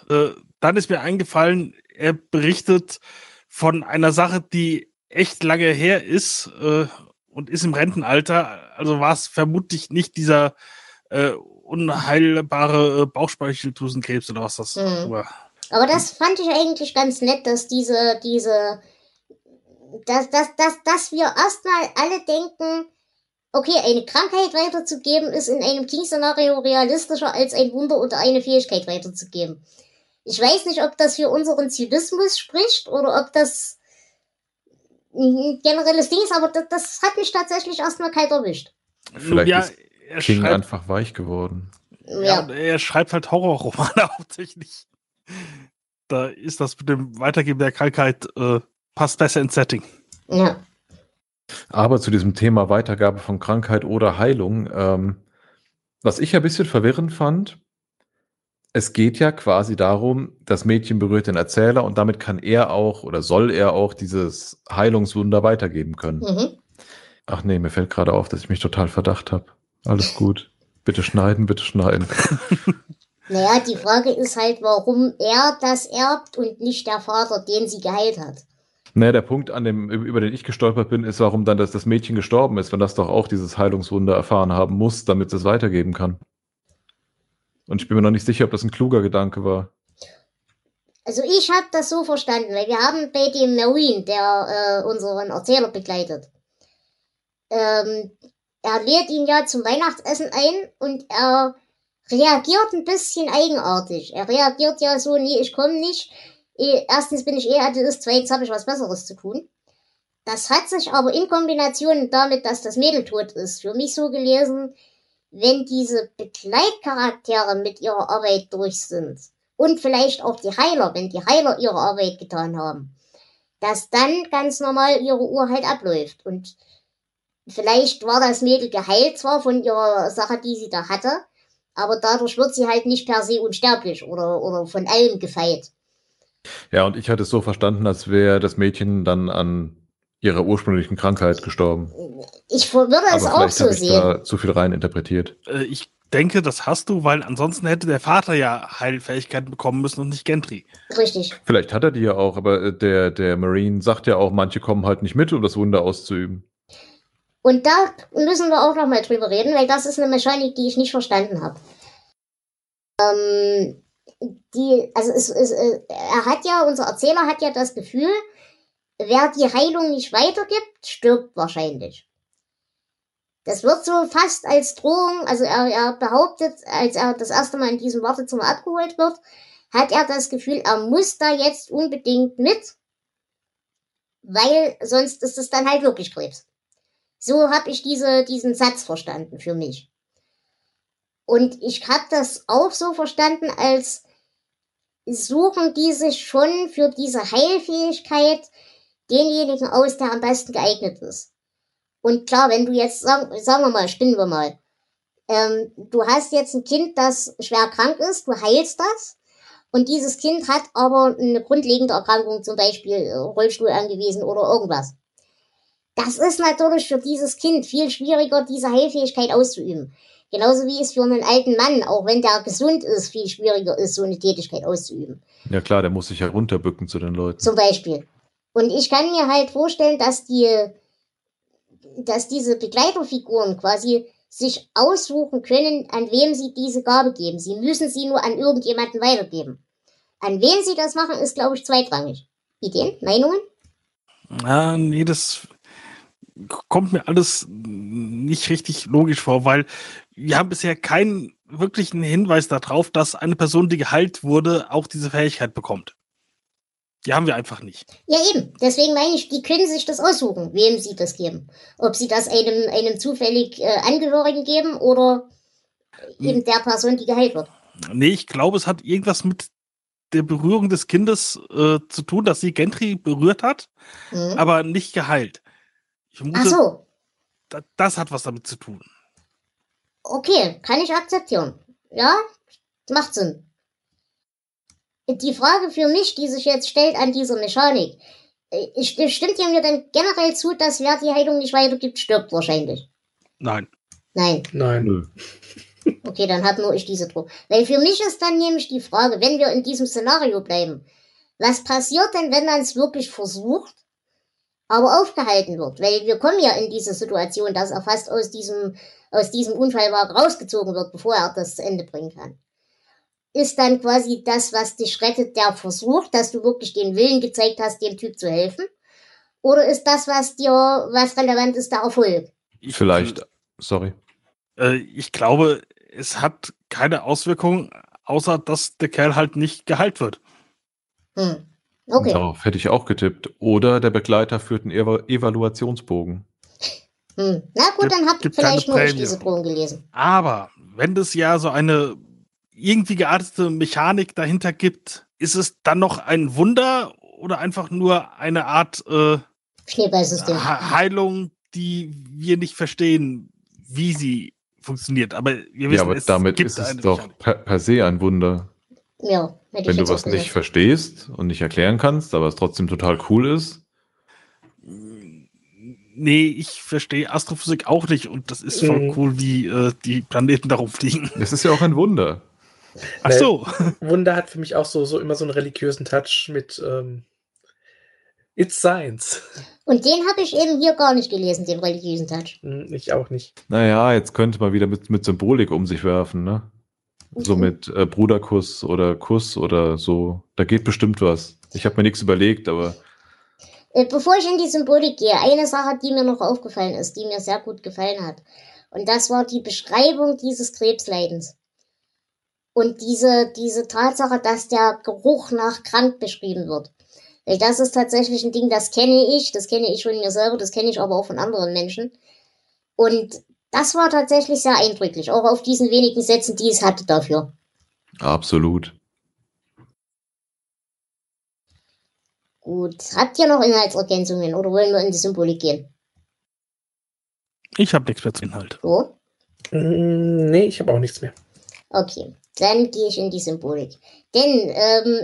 Dann ist mir eingefallen, er berichtet von einer Sache, die echt lange her ist und ist im Rentenalter. Also war es vermutlich nicht dieser unheilbare Bauchspeicheldrüsenkrebs oder was das war. Aber das fand ich eigentlich ganz nett, dass dass wir erstmal alle denken, okay, eine Krankheit weiterzugeben ist in einem King-Szenario realistischer als ein Wunder oder eine Fähigkeit weiterzugeben. Ich weiß nicht, ob das für unseren Zynismus spricht oder ob das ein generelles Ding ist, aber das hat mich tatsächlich erstmal kalt erwischt. Vielleicht ist King einfach weich geworden. Ja, und er schreibt halt Horrorromane hauptsächlich. Da ist das mit dem Weitergeben der Krankheit passt besser ins Setting. Ja. Aber zu diesem Thema Weitergabe von Krankheit oder Heilung, was ich ein bisschen verwirrend fand, es geht ja quasi darum, das Mädchen berührt den Erzähler und damit kann er auch oder soll er auch dieses Heilungswunder weitergeben können. Mhm. Ach nee, mir fällt gerade auf, dass ich mich total verdacht habe. Alles gut. Bitte schneiden, bitte schneiden. Naja, die Frage ist halt, warum er das erbt und nicht der Vater, den sie geheilt hat. Naja, der Punkt, über den ich gestolpert bin, ist, warum dann das Mädchen gestorben ist, wenn das doch auch dieses Heilungswunder erfahren haben muss, damit es weitergeben kann. Und ich bin mir noch nicht sicher, ob das ein kluger Gedanke war. Also ich habe das so verstanden, weil wir haben bei dem Marine, der unseren Erzähler begleitet, er lädt ihn ja zum Weihnachtsessen ein und er reagiert ein bisschen eigenartig. Er reagiert ja so, nee, ich komme nicht. Erstens bin ich Atheist, zweitens habe ich was Besseres zu tun. Das hat sich aber in Kombination damit, dass das Mädel tot ist, für mich so gelesen, wenn diese Begleitcharaktere mit ihrer Arbeit durch sind und vielleicht auch die Heiler, wenn die Heiler ihre Arbeit getan haben, dass dann ganz normal ihre Uhr halt abläuft. Und vielleicht war das Mädel geheilt zwar von ihrer Sache, die sie da hatte, aber dadurch wird sie halt nicht per se unsterblich oder von allem gefeit. Ja, und ich hatte es so verstanden, als wäre das Mädchen dann an ihrer ursprünglichen Krankheit gestorben. Ich würde es auch so sehen. Aber vielleicht habe ich da zu viel rein interpretiert. Ich denke, das hast du, weil ansonsten hätte der Vater ja Heilfähigkeiten bekommen müssen und nicht Gentry. Richtig. Vielleicht hat er die ja auch, aber der Marine sagt ja auch, manche kommen halt nicht mit, um das Wunder auszuüben. Und da müssen wir auch nochmal drüber reden, weil das ist eine Mechanik, die ich nicht verstanden habe. Unser Erzähler hat ja das Gefühl, wer die Heilung nicht weitergibt, stirbt wahrscheinlich. Das wird so fast als Drohung, also er behauptet, als er das erste Mal in diesem Wartezimmer abgeholt wird, hat er das Gefühl, er muss da jetzt unbedingt mit, weil sonst ist es dann halt wirklich Krebs. So habe ich diesen Satz verstanden für mich. Und ich habe das auch so verstanden, als suchen die sich schon für diese Heilfähigkeit denjenigen aus, der am besten geeignet ist. Und klar, wenn du jetzt, sagen wir mal, spinnen wir mal, du hast jetzt ein Kind, das schwer krank ist, du heilst das, und dieses Kind hat aber eine grundlegende Erkrankung, zum Beispiel Rollstuhl angewiesen oder irgendwas. Das ist natürlich für dieses Kind viel schwieriger, diese Heilfähigkeit auszuüben. Genauso wie es für einen alten Mann, auch wenn der gesund ist, viel schwieriger ist, so eine Tätigkeit auszuüben. Ja klar, der muss sich ja runterbücken zu den Leuten. Zum Beispiel. Und ich kann mir halt vorstellen, dass diese Begleiterfiguren quasi sich aussuchen können, an wem sie diese Gabe geben. Sie müssen sie nur an irgendjemanden weitergeben. An wen sie das machen, ist, glaube ich, zweitrangig. Ideen? Meinungen? Ah, nee, das kommt mir alles nicht richtig logisch vor, weil wir haben bisher keinen wirklichen Hinweis darauf, dass eine Person, die geheilt wurde, auch diese Fähigkeit bekommt. Die haben wir einfach nicht. Ja, eben. Deswegen meine ich, die können sich das aussuchen, wem sie das geben. Ob sie das einem zufällig Angehörigen geben oder eben der Person, die geheilt wird. Nee, ich glaube, es hat irgendwas mit der Berührung des Kindes zu tun, dass sie Gentry berührt hat, aber nicht geheilt. Ich vermute, ach so. Das hat was damit zu tun. Okay, kann ich akzeptieren. Ja, macht Sinn. Die Frage für mich, die sich jetzt stellt an dieser Mechanik, stimmt ihr mir dann generell zu, dass wer die Heilung nicht weitergibt, stirbt wahrscheinlich? Nein. Nein? Nein. Okay, dann hat nur ich diese Druck. Weil für mich ist dann nämlich die Frage, wenn wir in diesem Szenario bleiben, was passiert denn, wenn man es wirklich versucht, aber aufgehalten wird? Weil wir kommen ja in diese Situation, dass er fast aus diesem Unfallwagen rausgezogen wird, bevor er das zu Ende bringen kann. Ist dann quasi das, was dich rettet, der Versuch, dass du wirklich den Willen gezeigt hast, dem Typ zu helfen? Oder ist das, was dir was relevant ist, der Erfolg? Vielleicht, sorry. Ich glaube, es hat keine Auswirkung, außer dass der Kerl halt nicht geheilt wird. Okay. Darauf hätte ich auch getippt. Oder der Begleiter führt einen Evaluationsbogen. Na gut, dann habt ihr vielleicht nur nicht diese Drohung gelesen. Aber wenn das ja so eine irgendwie geartete Mechanik dahinter gibt, ist es dann noch ein Wunder oder einfach nur eine Art Heilung, die wir nicht verstehen, wie sie funktioniert? Aber wir wissen, ja, aber es damit gibt ist es eine doch per se ein Wunder. Ja, wenn du was nicht verstehst und nicht erklären kannst, aber es trotzdem total cool ist. Nee, ich verstehe Astrophysik auch nicht und das ist voll cool, wie die Planeten darum fliegen. Das ist ja auch ein Wunder. Ach so. Wunder hat für mich auch so immer so einen religiösen Touch mit It's Science. Und den habe ich eben hier gar nicht gelesen, den religiösen Touch. Ich auch nicht. Naja, jetzt könnte man wieder mit Symbolik um sich werfen, ne? So mit Bruderkuss oder Kuss oder so. Da geht bestimmt was. Ich habe mir nichts überlegt, aber bevor ich in die Symbolik gehe, eine Sache, die mir noch aufgefallen ist, die mir sehr gut gefallen hat. Und das war die Beschreibung dieses Krebsleidens. Und diese Tatsache, dass der Geruch nach krank beschrieben wird. Weil das ist tatsächlich ein Ding, das kenne ich von mir selber, das kenne ich aber auch von anderen Menschen. Und das war tatsächlich sehr eindrücklich, auch auf diesen wenigen Sätzen, die es hatte dafür. Absolut. Gut. Habt ihr noch Inhaltsergänzungen oder wollen wir in die Symbolik gehen? Ich habe nichts mehr zu Inhalt. So? Nee, ich habe auch nichts mehr. Okay, dann gehe ich in die Symbolik. Denn,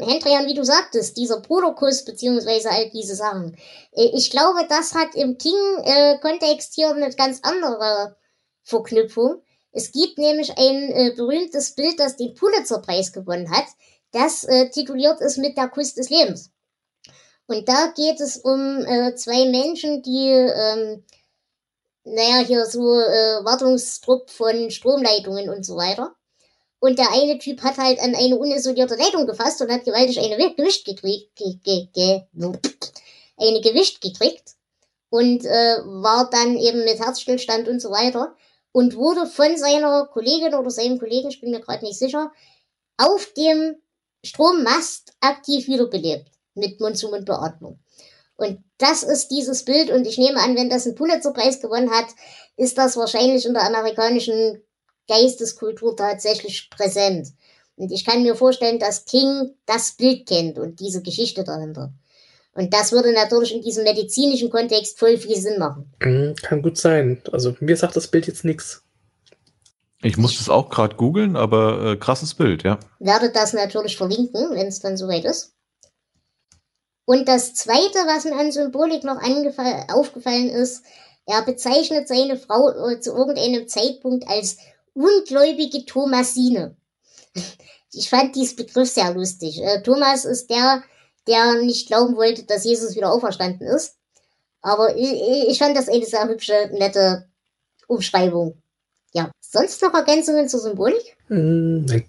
Hendrian, wie du sagtest, dieser Bruderkuss beziehungsweise all diese Sachen, ich glaube, das hat im King-Kontext hier eine ganz andere Verknüpfung. Es gibt nämlich ein berühmtes Bild, das den Pulitzer-Preis gewonnen hat, das tituliert ist mit der Kuss des Lebens. Und da geht es um zwei Menschen, die, hier so Wartungstrupp von Stromleitungen und so weiter. Und der eine Typ hat halt an eine unisolierte Leitung gefasst und hat gewaltig eine Gewicht gekriegt und war dann eben mit Herzstillstand und so weiter und wurde von seiner Kollegin oder seinem Kollegen, ich bin mir gerade nicht sicher, auf dem Strommast aktiv wiederbelebt. Mit Mund-zu-Mund-Beatmung. Und das ist dieses Bild. Und ich nehme an, wenn das einen Pulitzer-Preis gewonnen hat, ist das wahrscheinlich in der amerikanischen Geisteskultur tatsächlich präsent. Und ich kann mir vorstellen, dass King das Bild kennt und diese Geschichte dahinter. Und das würde natürlich in diesem medizinischen Kontext voll viel Sinn machen. Kann gut sein. Also mir sagt das Bild jetzt nichts. Ich muss das auch gerade googeln, aber krasses Bild, ja. Werde das natürlich verlinken, wenn es dann soweit ist. Und das Zweite, was mir an Symbolik noch aufgefallen ist, er bezeichnet seine Frau zu irgendeinem Zeitpunkt als ungläubige Thomasine. Ich fand diesen Begriff sehr lustig. Thomas ist der, der nicht glauben wollte, dass Jesus wieder auferstanden ist. Aber ich fand das eine sehr hübsche, nette Umschreibung. Ja. Sonst noch Ergänzungen zur Symbolik? Nein.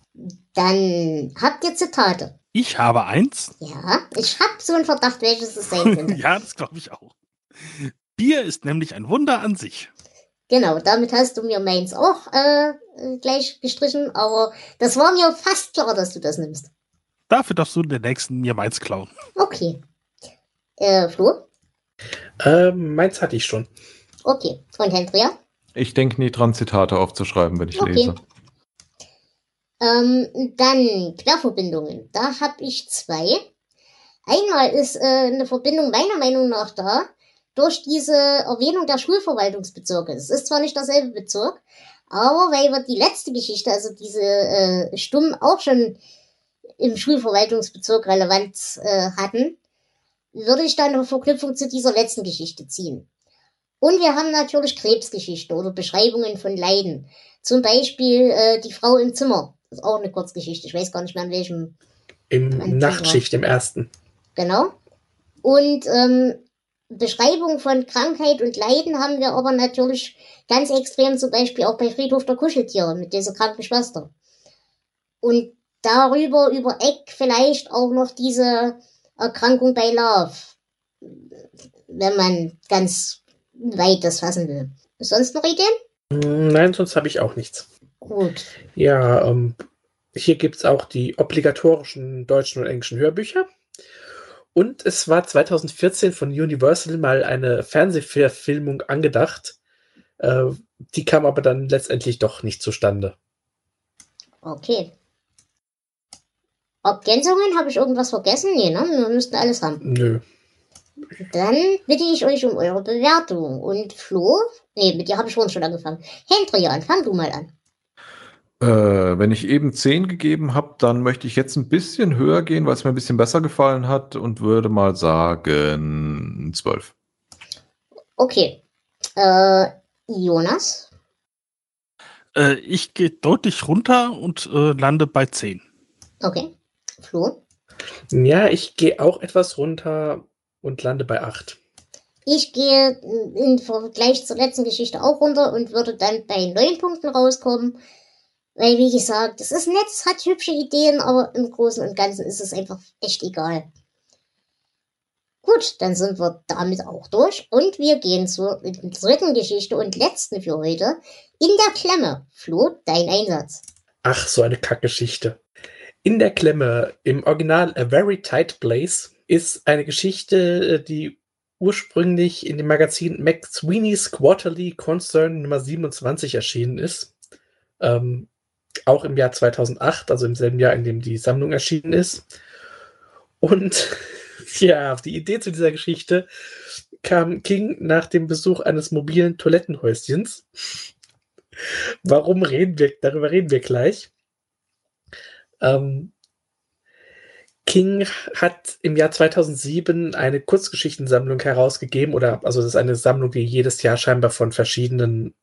Dann habt ihr Zitate. Ich habe eins. Ja, ich habe so einen Verdacht, welches es sein könnte. Ja, das glaube ich auch. Bier ist nämlich ein Wunder an sich. Genau, damit hast du mir meins auch gleich gestrichen, aber das war mir fast klar, dass du das nimmst. Dafür darfst du den nächsten mir meins klauen. Okay. Flo? Meins hatte ich schon. Okay. Und Andrea? Ich denke nie dran, Zitate aufzuschreiben, wenn ich lese. Dann Querverbindungen. Da habe ich zwei. Einmal ist eine Verbindung meiner Meinung nach da, durch diese Erwähnung der Schulverwaltungsbezirke. Es ist zwar nicht derselbe Bezirk, aber weil wir die letzte Geschichte, also diese Stumm auch schon im Schulverwaltungsbezirk Relevanz hatten, würde ich dann eine Verknüpfung zu dieser letzten Geschichte ziehen. Und wir haben natürlich Krebsgeschichten oder Beschreibungen von Leiden. Zum Beispiel die Frau im Zimmer. Das ist auch eine Kurzgeschichte. Ich weiß gar nicht mehr, in welchem... Im Nachtschicht, im ersten. Genau. Und Beschreibung von Krankheit und Leiden haben wir aber natürlich ganz extrem, zum Beispiel auch bei Friedhof der Kuscheltiere mit dieser kranken Schwester. Und darüber, über Eck vielleicht auch noch diese Erkrankung bei Love, wenn man ganz weit das fassen will. Sonst noch Ideen? Nein, sonst habe ich auch nichts. Gut. Ja, hier gibt es auch die obligatorischen deutschen und englischen Hörbücher. Und es war 2014 von Universal mal eine Fernsehverfilmung angedacht. Die kam aber dann letztendlich doch nicht zustande. Okay. Ergänzungen? Habe ich irgendwas vergessen? Nee, ne? Wir müssten alles haben. Nö. Dann bitte ich euch um eure Bewertung. Und Flo? Nee, mit dir habe ich schon angefangen. Hendrian, fang du mal an. Wenn ich eben 10 gegeben habe, dann möchte ich jetzt ein bisschen höher gehen, weil es mir ein bisschen besser gefallen hat und würde mal sagen 12. Okay. Jonas? Ich gehe deutlich runter und lande bei 10. Okay. Flo? Ja, ich gehe auch etwas runter und lande bei 8. Ich gehe im Vergleich zur letzten Geschichte auch runter und würde dann bei 9 Punkten rauskommen. Weil, wie gesagt, es ist nett, es hat hübsche Ideen, aber im Großen und Ganzen ist es einfach echt egal. Gut, dann sind wir damit auch durch. Und wir gehen zur dritten Geschichte und letzten für heute. In der Klemme. Flo, dein Einsatz. Ach, so eine Kackgeschichte. In der Klemme, im Original A Very Tight Place, ist eine Geschichte, die ursprünglich in dem Magazin McSweeney's Quarterly Concern Nummer 27 erschienen ist. Auch im Jahr 2008, also im selben Jahr, in dem die Sammlung erschienen ist. Und ja, die Idee zu dieser Geschichte kam King nach dem Besuch eines mobilen Toilettenhäuschens. Darüber reden wir gleich. King hat im Jahr 2007 eine Kurzgeschichtensammlung herausgegeben, also das ist eine Sammlung, die jedes Jahr scheinbar von verschiedenen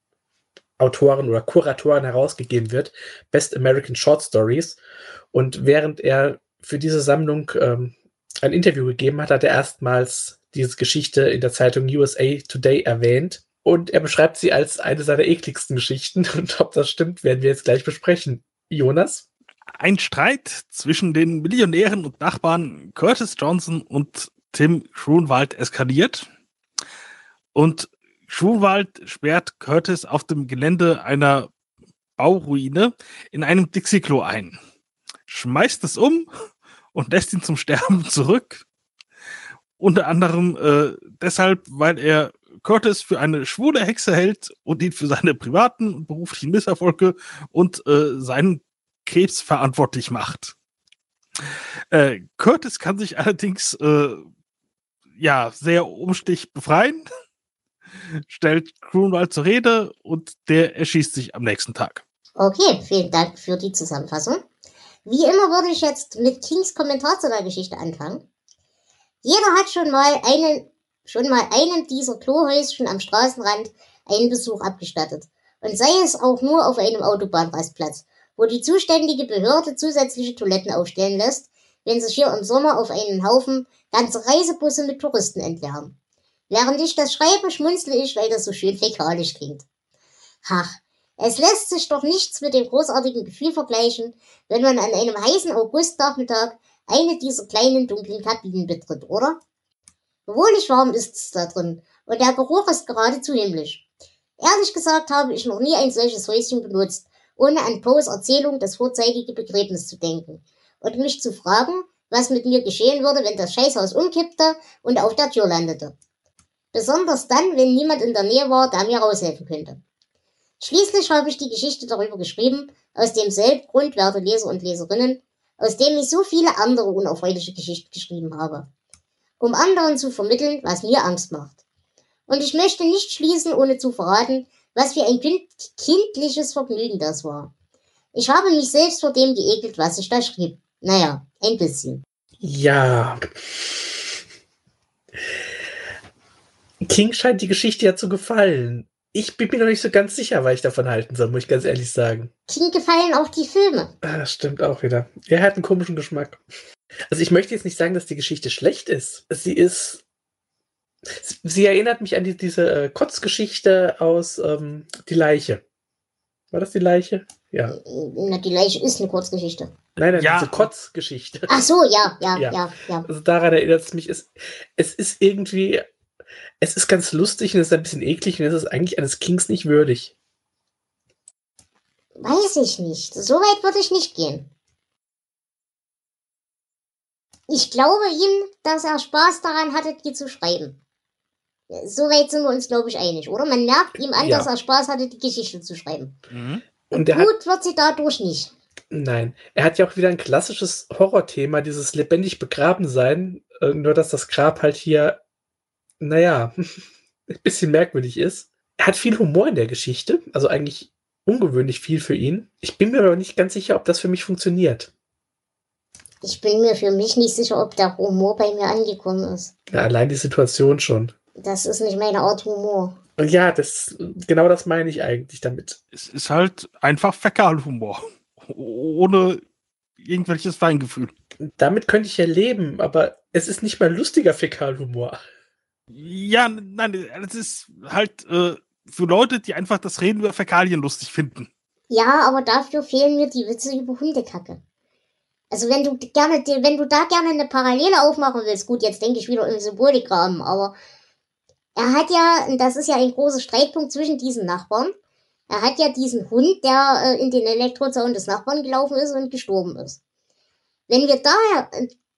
Autoren oder Kuratoren herausgegeben wird, Best American Short Stories. Und während er für diese Sammlung ein Interview gegeben hat, hat er erstmals diese Geschichte in der Zeitung USA Today erwähnt. Und er beschreibt sie als eine seiner ekligsten Geschichten. Und ob das stimmt, werden wir jetzt gleich besprechen. Jonas? Ein Streit zwischen den Millionären und Nachbarn Curtis Johnson und Tim Grunewald eskaliert. Und Grunewald sperrt Curtis auf dem Gelände einer Bauruine in einem Dixie-Klo ein, schmeißt es um und lässt ihn zum Sterben zurück. Unter anderem deshalb, weil er Curtis für eine schwule Hexe hält und ihn für seine privaten und beruflichen Misserfolge und seinen Krebs verantwortlich macht. Curtis kann sich allerdings ja, sehr umstich befreien, stellt Grunwald zur Rede und der erschießt sich am nächsten Tag. Okay, vielen Dank für die Zusammenfassung. Wie immer würde ich jetzt mit Kings Kommentar zu der Geschichte anfangen. Jeder hat schon mal einem dieser Klohäuschen am Straßenrand einen Besuch abgestattet. Und sei es auch nur auf einem Autobahnrastplatz, wo die zuständige Behörde zusätzliche Toiletten aufstellen lässt, wenn sich hier im Sommer auf einen Haufen ganze Reisebusse mit Touristen entleeren. Während ich das schreibe, schmunzle ich, weil das so schön fäkalisch klingt. Ach, es lässt sich doch nichts mit dem großartigen Gefühl vergleichen, wenn man an einem heißen Augustnachmittag eine dieser kleinen dunklen Kabinen betritt, oder? Wohlig warm ist es da drin und der Geruch ist geradezu himmlisch. Ehrlich gesagt habe ich noch nie ein solches Häuschen benutzt, ohne an Poes Erzählung das vorzeitige Begräbnis zu denken und mich zu fragen, was mit mir geschehen würde, wenn das Scheißhaus umkippte und auf der Tür landete. Besonders dann, wenn niemand in der Nähe war, der mir raushelfen könnte. Schließlich habe ich die Geschichte darüber geschrieben, aus demselben Grund, werte Leser und Leserinnen, aus dem ich so viele andere unerfreuliche Geschichten geschrieben habe, um anderen zu vermitteln, was mir Angst macht. Und ich möchte nicht schließen, ohne zu verraten, was für ein kindliches Vergnügen das war. Ich habe mich selbst vor dem geekelt, was ich da schrieb. Naja, ein bisschen. Ja. King scheint die Geschichte ja zu gefallen. Ich bin mir noch nicht so ganz sicher, was ich davon halten soll, muss ich ganz ehrlich sagen. King gefallen auch die Filme. Das stimmt auch wieder. Er hat einen komischen Geschmack. Also ich möchte jetzt nicht sagen, dass die Geschichte schlecht ist. Sie erinnert mich an diese Kotzgeschichte aus Die Leiche. War das Die Leiche? Ja. Na, Die Leiche ist eine Kurzgeschichte. Nein, ja. Diese Kotzgeschichte. Ach so, ja. Also daran erinnert es mich. Es ist ganz lustig und es ist ein bisschen eklig und es ist eigentlich eines Kings nicht würdig. Weiß ich nicht. So weit würde ich nicht gehen. Ich glaube ihm, dass er Spaß daran hatte, die zu schreiben. So weit sind wir uns, glaube ich, einig, oder? Man merkt ihm an, dass er Spaß hatte, die Geschichte zu schreiben. Mhm. Und gut wird sie dadurch nicht. Nein, er hat ja auch wieder ein klassisches Horrorthema, dieses lebendig begraben sein, nur dass das Grab halt hier, naja, ein bisschen merkwürdig ist. Er hat viel Humor in der Geschichte, also eigentlich ungewöhnlich viel für ihn. Ich bin mir aber nicht ganz sicher, ob das für mich funktioniert. Ich bin mir für mich nicht sicher, ob der Humor bei mir angekommen ist. Ja, allein die Situation schon. Das ist nicht meine Art Humor. Ja, genau das meine ich eigentlich damit. Es ist halt einfach Fäkalhumor. Ohne irgendwelches Feingefühl. Damit könnte ich ja leben, aber es ist nicht mal lustiger Fäkalhumor. Ja, nein, es ist halt für Leute, die einfach das Reden über Fäkalien lustig finden. Ja, aber dafür fehlen mir die Witze über Hundekacke. Also wenn du da gerne eine Parallele aufmachen willst, gut, jetzt denke ich wieder im Symbolikrahmen, aber er hat ja, und das ist ja ein großer Streitpunkt zwischen diesen Nachbarn, er hat ja diesen Hund, der in den Elektrozaun des Nachbarn gelaufen ist und gestorben ist. Wenn wir daher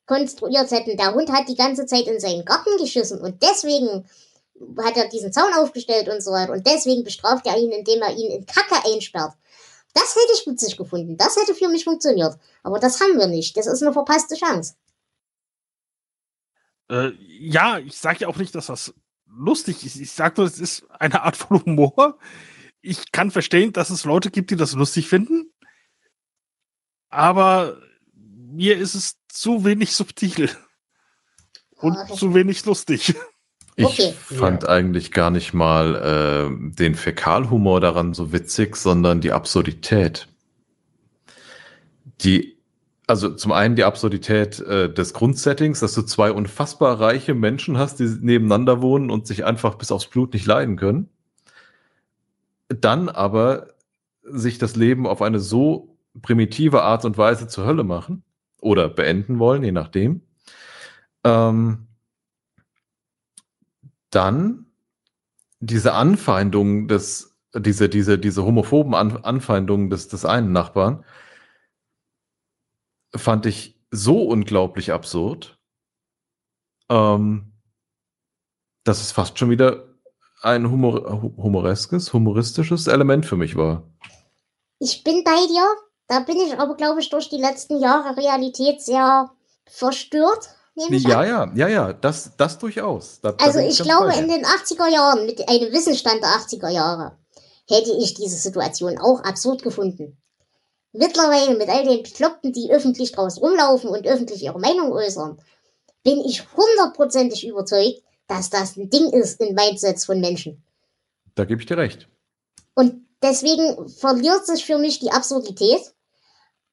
konstruiert hätten, der Hund hat die ganze Zeit in seinen Garten geschissen und deswegen hat er diesen Zaun aufgestellt und so weiter und deswegen bestraft er ihn, indem er ihn in Kacke einsperrt. Das hätte ich witzig gefunden. Das hätte für mich funktioniert. Aber das haben wir nicht. Das ist eine verpasste Chance. Ja, ich sage ja auch nicht, dass das lustig ist. Ich sage nur, es ist eine Art von Humor. Ich kann verstehen, dass es Leute gibt, die das lustig finden. Aber mir ist es zu wenig subtil. Und zu wenig lustig. Ich fand eigentlich gar nicht mal den Fäkalhumor daran so witzig, sondern die Absurdität. Also zum einen die Absurdität des Grundsettings, dass du zwei unfassbar reiche Menschen hast, die nebeneinander wohnen und sich einfach bis aufs Blut nicht leiden können. Dann aber sich das Leben auf eine so primitive Art und Weise zur Hölle machen oder beenden wollen, je nachdem. Dann diese Anfeindungen diese homophoben Anfeindungen des einen Nachbarn fand ich so unglaublich absurd, dass es fast schon wieder ein humoristisches Element für mich war. Ich bin bei dir, da bin ich aber, glaube ich, durch die letzten Jahre Realität sehr verstört nehme ich an. Das durchaus. Also ich glaube, in den 80er Jahren, mit einem Wissensstand der 80er Jahre, hätte ich diese Situation auch absurd gefunden. Mittlerweile mit all den Bekloppten, die öffentlich draußen rumlaufen und öffentlich ihre Meinung äußern, bin ich 100% überzeugt, dass das ein Ding ist in Mindsets von Menschen. Da gebe ich dir recht. Und deswegen verliert sich für mich die Absurdität.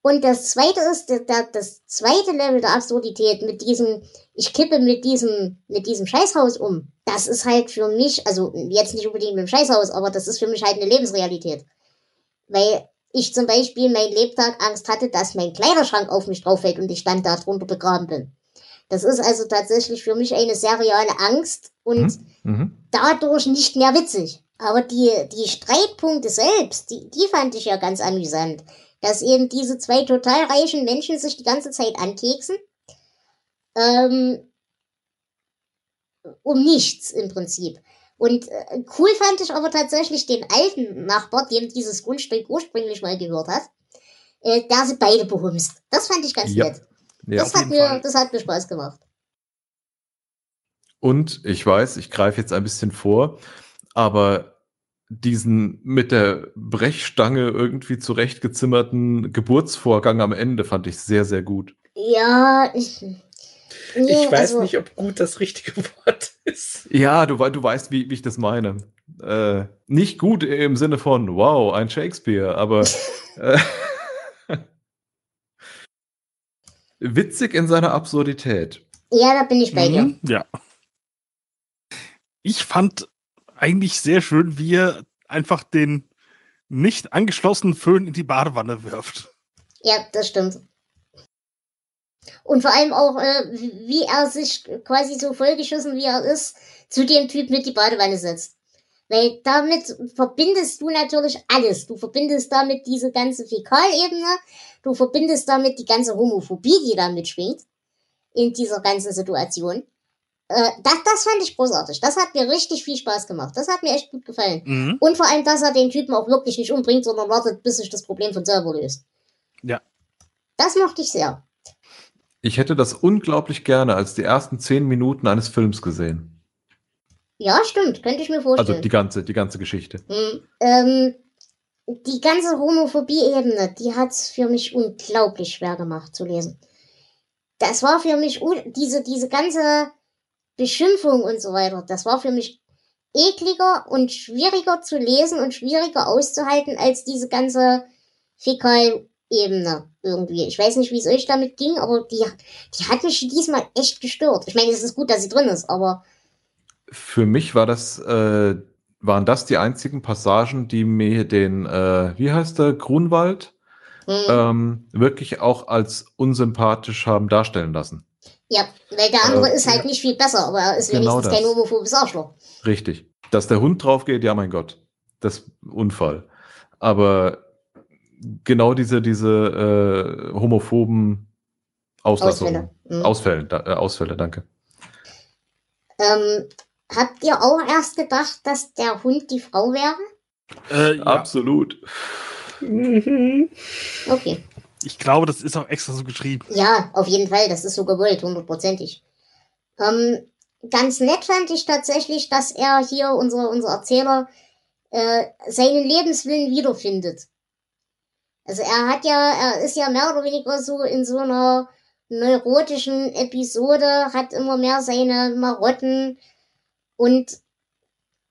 Und das zweite ist, das zweite Level der Absurdität mit diesem, ich kippe mit diesem Scheißhaus um. Das ist halt für mich, also jetzt nicht unbedingt mit dem Scheißhaus, aber das ist für mich halt eine Lebensrealität. Weil ich zum Beispiel meinen Lebtag Angst hatte, dass mein Kleiderschrank auf mich drauf fällt und ich dann da drunter begraben bin. Das ist also tatsächlich für mich eine sehr reale Angst und dadurch nicht mehr witzig. Aber die Streitpunkte selbst, die fand ich ja ganz amüsant. Dass eben diese zwei total reichen Menschen sich die ganze Zeit ankeksen. Um nichts im Prinzip. Und cool fand ich aber tatsächlich den alten Nachbar, dem dieses Grundstück ursprünglich mal gehört hat, da sie beide behumst. Das fand ich ganz nett. Ja, das hat mir Spaß gemacht. Und ich weiß, ich greife jetzt ein bisschen vor, aber diesen mit der Brechstange irgendwie zurechtgezimmerten Geburtsvorgang am Ende fand ich sehr, sehr gut. Ja, ich weiß nicht, ob gut das richtige Wort ist. Ja, du weißt, wie ich das meine. Nicht gut im Sinne von, wow, ein Shakespeare, aber witzig in seiner Absurdität. Ja, da bin ich bei dir. Ja. Ich fand eigentlich sehr schön, wie er einfach den nicht angeschlossenen Föhn in die Badewanne wirft. Ja, das stimmt. Und vor allem auch, wie er sich quasi so vollgeschissen, wie er ist, zu dem Typ mit die Badewanne setzt. Weil damit verbindest du natürlich alles. Du verbindest damit diese ganze Fäkalebene, du verbindest damit die ganze Homophobie, die da mitschwingt, in dieser ganzen Situation. Das fand ich großartig. Das hat mir richtig viel Spaß gemacht. Das hat mir echt gut gefallen. Mhm. Und vor allem, dass er den Typen auch wirklich nicht umbringt, sondern wartet, bis sich das Problem von selber löst. Ja. Das mochte ich sehr. Ich hätte das unglaublich gerne als die ersten 10 Minuten eines Films gesehen. Ja, stimmt. Könnte ich mir vorstellen. Also die ganze Geschichte. Die ganze Homophobie-Ebene, die hat es für mich unglaublich schwer gemacht zu lesen. Das war für mich, diese ganze Beschimpfung und so weiter, das war für mich ekliger und schwieriger zu lesen und schwieriger auszuhalten als diese ganze Fäkal-Ebene. Irgendwie. Ich weiß nicht, wie es euch damit ging, aber die hat mich diesmal echt gestört. Ich meine, es ist gut, dass sie drin ist, aber für mich war waren das die einzigen Passagen, die mir den, wie heißt der, Grunwald, wirklich auch als unsympathisch haben darstellen lassen. Ja, weil der andere ist halt nicht viel besser, aber er ist genau wenigstens kein homophobes Arschloch. Richtig. Dass der Hund drauf geht, ja mein Gott, das Unfall. Aber genau diese homophoben Auslassungen. Ausfälle, danke. Habt ihr auch erst gedacht, dass der Hund die Frau wäre? Ja. Absolut. Mhm. Okay. Ich glaube, das ist auch extra so geschrieben. Ja, auf jeden Fall, das ist so gewollt, 100%. Ganz nett fand ich tatsächlich, dass er hier, unser Erzähler, seinen Lebenswillen wiederfindet. Also er ist ja mehr oder weniger so in so einer neurotischen Episode, hat immer mehr seine Marotten und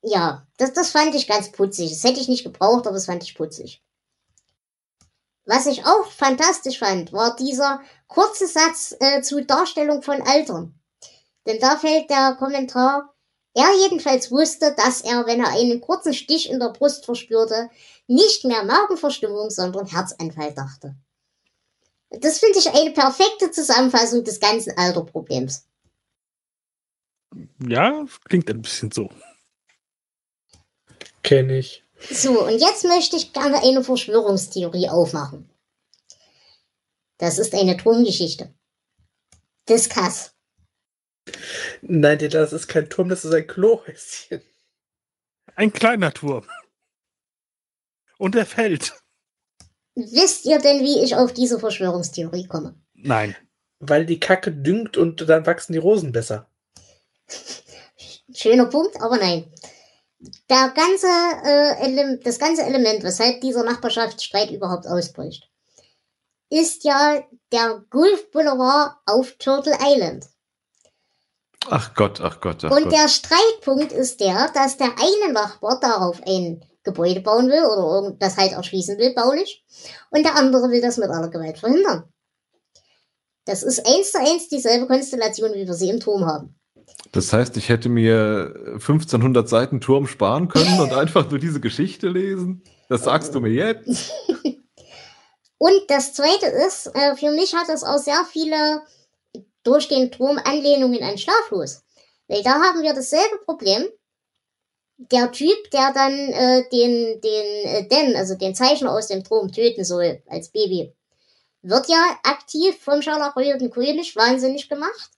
ja, das fand ich ganz putzig. Das hätte ich nicht gebraucht, aber das fand ich putzig. Was ich auch fantastisch fand, war dieser kurze Satz zur Darstellung von Altern. Denn da fällt der Kommentar, er jedenfalls wusste, dass er, wenn er einen kurzen Stich in der Brust verspürte, nicht mehr Magenverstimmung, sondern Herzanfall dachte. Das finde ich eine perfekte Zusammenfassung des ganzen Alterproblems. Ja, klingt ein bisschen so. Kenne ich. So, und jetzt möchte ich gerne eine Verschwörungstheorie aufmachen. Das ist eine Turmgeschichte. Discuss. Nein, das ist kein Turm, das ist ein Klohäuschen. Ein kleiner Turm. Und er fällt. Wisst ihr denn, wie ich auf diese Verschwörungstheorie komme? Nein. weil die Kacke düngt und dann wachsen die Rosen besser. Schöner Punkt, aber nein. Das ganze Element, weshalb dieser Nachbarschaftsstreit überhaupt ausbricht, ist ja der Gulf Boulevard auf Turtle Island. Ach Gott, ach Gott, ach Gott. Und der Streitpunkt ist der, dass der eine Nachbar darauf ein Gebäude bauen will oder das halt erschließen will, baulich. Und der andere will das mit aller Gewalt verhindern. Das ist 1:1 dieselbe Konstellation, wie wir sie im Turm haben. Das heißt, ich hätte mir 1500 Seiten Turm sparen können und einfach nur diese Geschichte lesen? Das sagst du mir jetzt? Und das Zweite ist, für mich hat das auch sehr viele durch den Turm Anlehnungen an Schlaflos. Weil da haben wir dasselbe Problem. Der Typ, der dann den Zeichner aus dem Turm töten soll, als Baby, wird ja aktiv vom Scharlachroten König wahnsinnig gemacht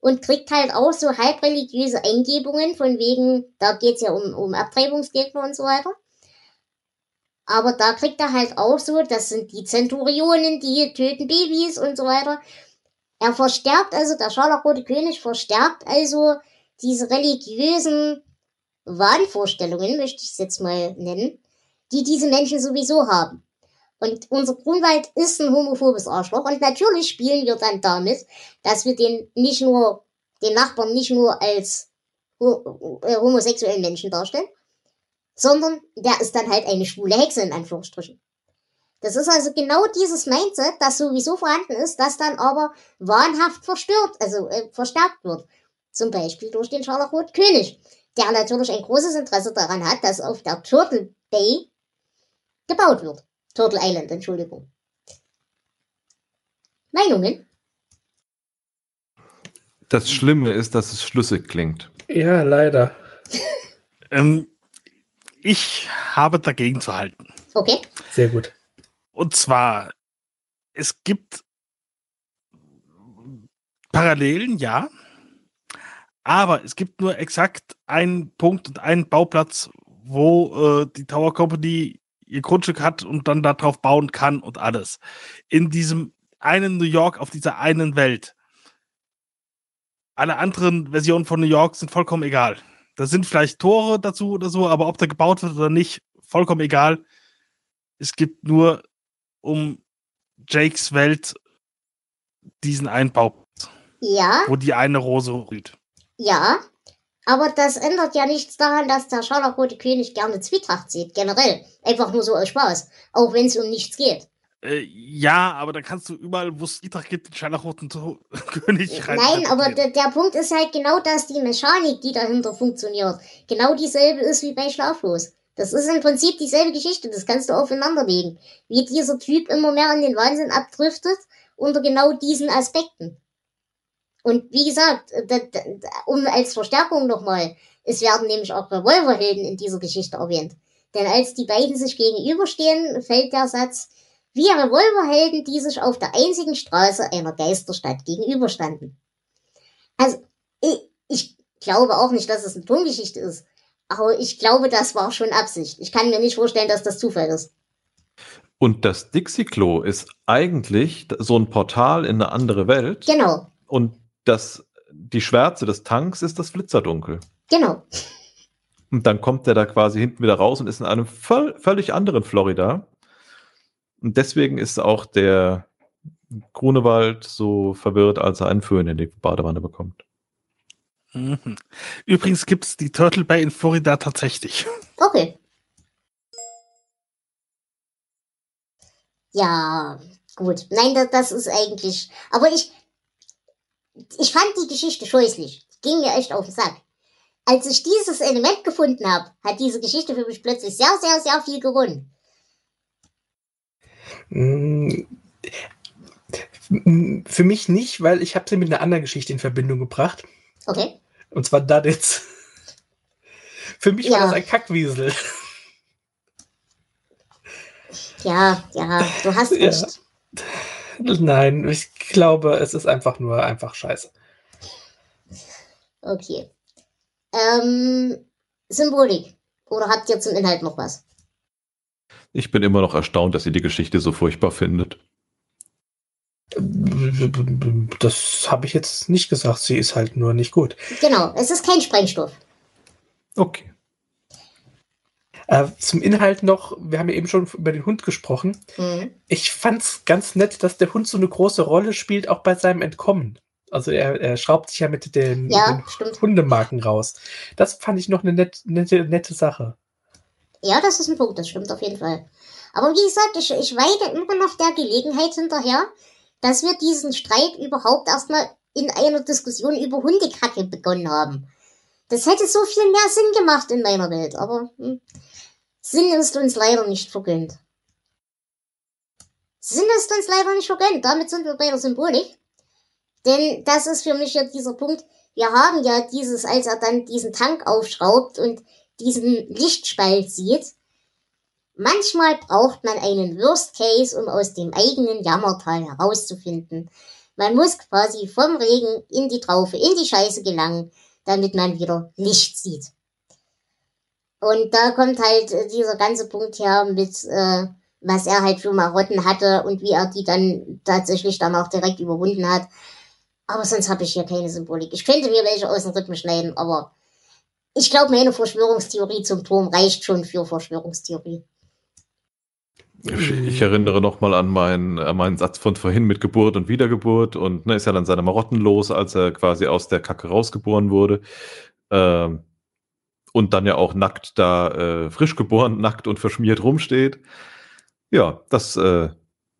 und kriegt halt auch so halbreligiöse Eingebungen von wegen, da geht's ja um Abtreibungsgegner und so weiter. Aber da kriegt er halt auch so, das sind die Zenturionen, die töten Babys und so weiter. Er verstärkt also, der Scharlachrote König verstärkt also diese religiösen Wahnvorstellungen, möchte ich es jetzt mal nennen, die diese Menschen sowieso haben. Und unser Grunwald ist ein homophobes Arschloch. Und natürlich spielen wir dann damit, dass wir den Nachbarn nicht nur als homosexuellen Menschen darstellen, sondern der ist dann halt eine schwule Hexe in Anführungsstrichen. Das ist also genau dieses Mindset, das sowieso vorhanden ist, das dann aber wahnhaft verstärkt wird. Zum Beispiel durch den Scharlachroten König, der natürlich ein großes Interesse daran hat, dass auf der Turtle Bay gebaut wird. Turtle Island, Entschuldigung. Meinungen? Das Schlimme ist, dass es schlüssig klingt. Ja, leider. Ich habe dagegen zu halten. Okay. Sehr gut. Und zwar, es gibt Parallelen, ja, aber es gibt nur exakt einen Punkt und einen Bauplatz, wo die Tower Company ihr Grundstück hat und dann darauf bauen kann und alles. In diesem einen New York, auf dieser einen Welt. Alle anderen Versionen von New York sind vollkommen egal. Da sind vielleicht Tore dazu oder so, aber ob da gebaut wird oder nicht, vollkommen egal. Es gibt nur um Jakes Welt diesen einen Bauplatz. Ja. Wo die eine Rose rührt. Ja. Aber das ändert ja nichts daran, dass der Scharlachrote König gerne Zwietracht sieht, generell. Einfach nur so aus Spaß, auch wenn es um nichts geht. Ja, aber dann kannst du überall, wo es Zwietracht gibt, den Scharlachroten König rein. Nein, aber der Punkt ist halt genau, dass die Mechanik, die dahinter funktioniert, genau dieselbe ist wie bei Schlaflos. Das ist im Prinzip dieselbe Geschichte, das kannst du aufeinanderlegen. Wie dieser Typ immer mehr in den Wahnsinn abdriftet, unter genau diesen Aspekten. Und wie gesagt, um als Verstärkung nochmal, es werden nämlich auch Revolverhelden in dieser Geschichte erwähnt. Denn als die beiden sich gegenüberstehen, fällt der Satz, wie Revolverhelden, die sich auf der einzigen Straße einer Geisterstadt gegenüberstanden. Also, ich glaube auch nicht, dass es eine Turmgeschichte ist. Aber ich glaube, das war schon Absicht. Ich kann mir nicht vorstellen, dass das Zufall ist. Und das Dixie-Klo ist eigentlich so ein Portal in eine andere Welt. Genau. Und die Schwärze des Tanks ist das Flitzerdunkel. Genau. Und dann kommt der da quasi hinten wieder raus und ist in einem völlig anderen Florida. Und deswegen ist auch der Grunewald so verwirrt, als er einen Föhn in die Badewanne bekommt. Mhm. Übrigens gibt es die Turtle Bay in Florida tatsächlich. Okay. Ja, gut. Nein, das ist eigentlich... Aber ich fand die Geschichte scheußlich. Die ging mir echt auf den Sack. Als ich dieses Element gefunden habe, hat diese Geschichte für mich plötzlich sehr, sehr, sehr viel gewonnen. Für mich nicht, weil ich habe sie mit einer anderen Geschichte in Verbindung gebracht. Okay. Und zwar Duddits. Für mich war das ein Kackwiesel. Ja, du hast recht. Ja. Nein, ich glaube, es ist einfach nur scheiße. Okay. Symbolik. Oder habt ihr zum Inhalt noch was? Ich bin immer noch erstaunt, dass ihr die Geschichte so furchtbar findet. Das habe ich jetzt nicht gesagt. Sie ist halt nur nicht gut. Genau, es ist kein Sprengstoff. Okay. Zum Inhalt noch, wir haben ja eben schon über den Hund gesprochen. Mhm. Ich fand's ganz nett, dass der Hund so eine große Rolle spielt, auch bei seinem Entkommen. Also er schraubt sich ja mit den Hundemarken raus. Das fand ich noch eine nette Sache. Ja, das ist ein Punkt, das stimmt auf jeden Fall. Aber wie gesagt, ich weide immer noch der Gelegenheit hinterher, dass wir diesen Streit überhaupt erstmal in einer Diskussion über Hundekacke begonnen haben. Das hätte so viel mehr Sinn gemacht in meiner Welt, aber Sinn ist uns leider nicht vergönnt. Damit sind wir bei der Symbolik. Denn das ist für mich ja dieser Punkt, wir haben ja dieses, als er dann diesen Tank aufschraubt und diesen Lichtspalt sieht, manchmal braucht man einen Worst Case, um aus dem eigenen Jammertal herauszufinden. Man muss quasi vom Regen in die Traufe, in die Scheiße gelangen, damit man wieder Licht sieht. Und da kommt halt dieser ganze Punkt her mit, was er halt für Marotten hatte und wie er die dann tatsächlich dann auch direkt überwunden hat. Aber sonst habe ich hier keine Symbolik. Ich könnte mir welche aus dem Rhythmus schneiden, aber ich glaube, meine Verschwörungstheorie zum Turm reicht schon für Verschwörungstheorie. Ich erinnere nochmal an meinen Satz von vorhin mit Geburt und Wiedergeburt und ist ja dann seine Marotten los, als er quasi aus der Kacke rausgeboren wurde. Und dann ja auch nackt da, frisch geboren, nackt und verschmiert rumsteht. Ja, das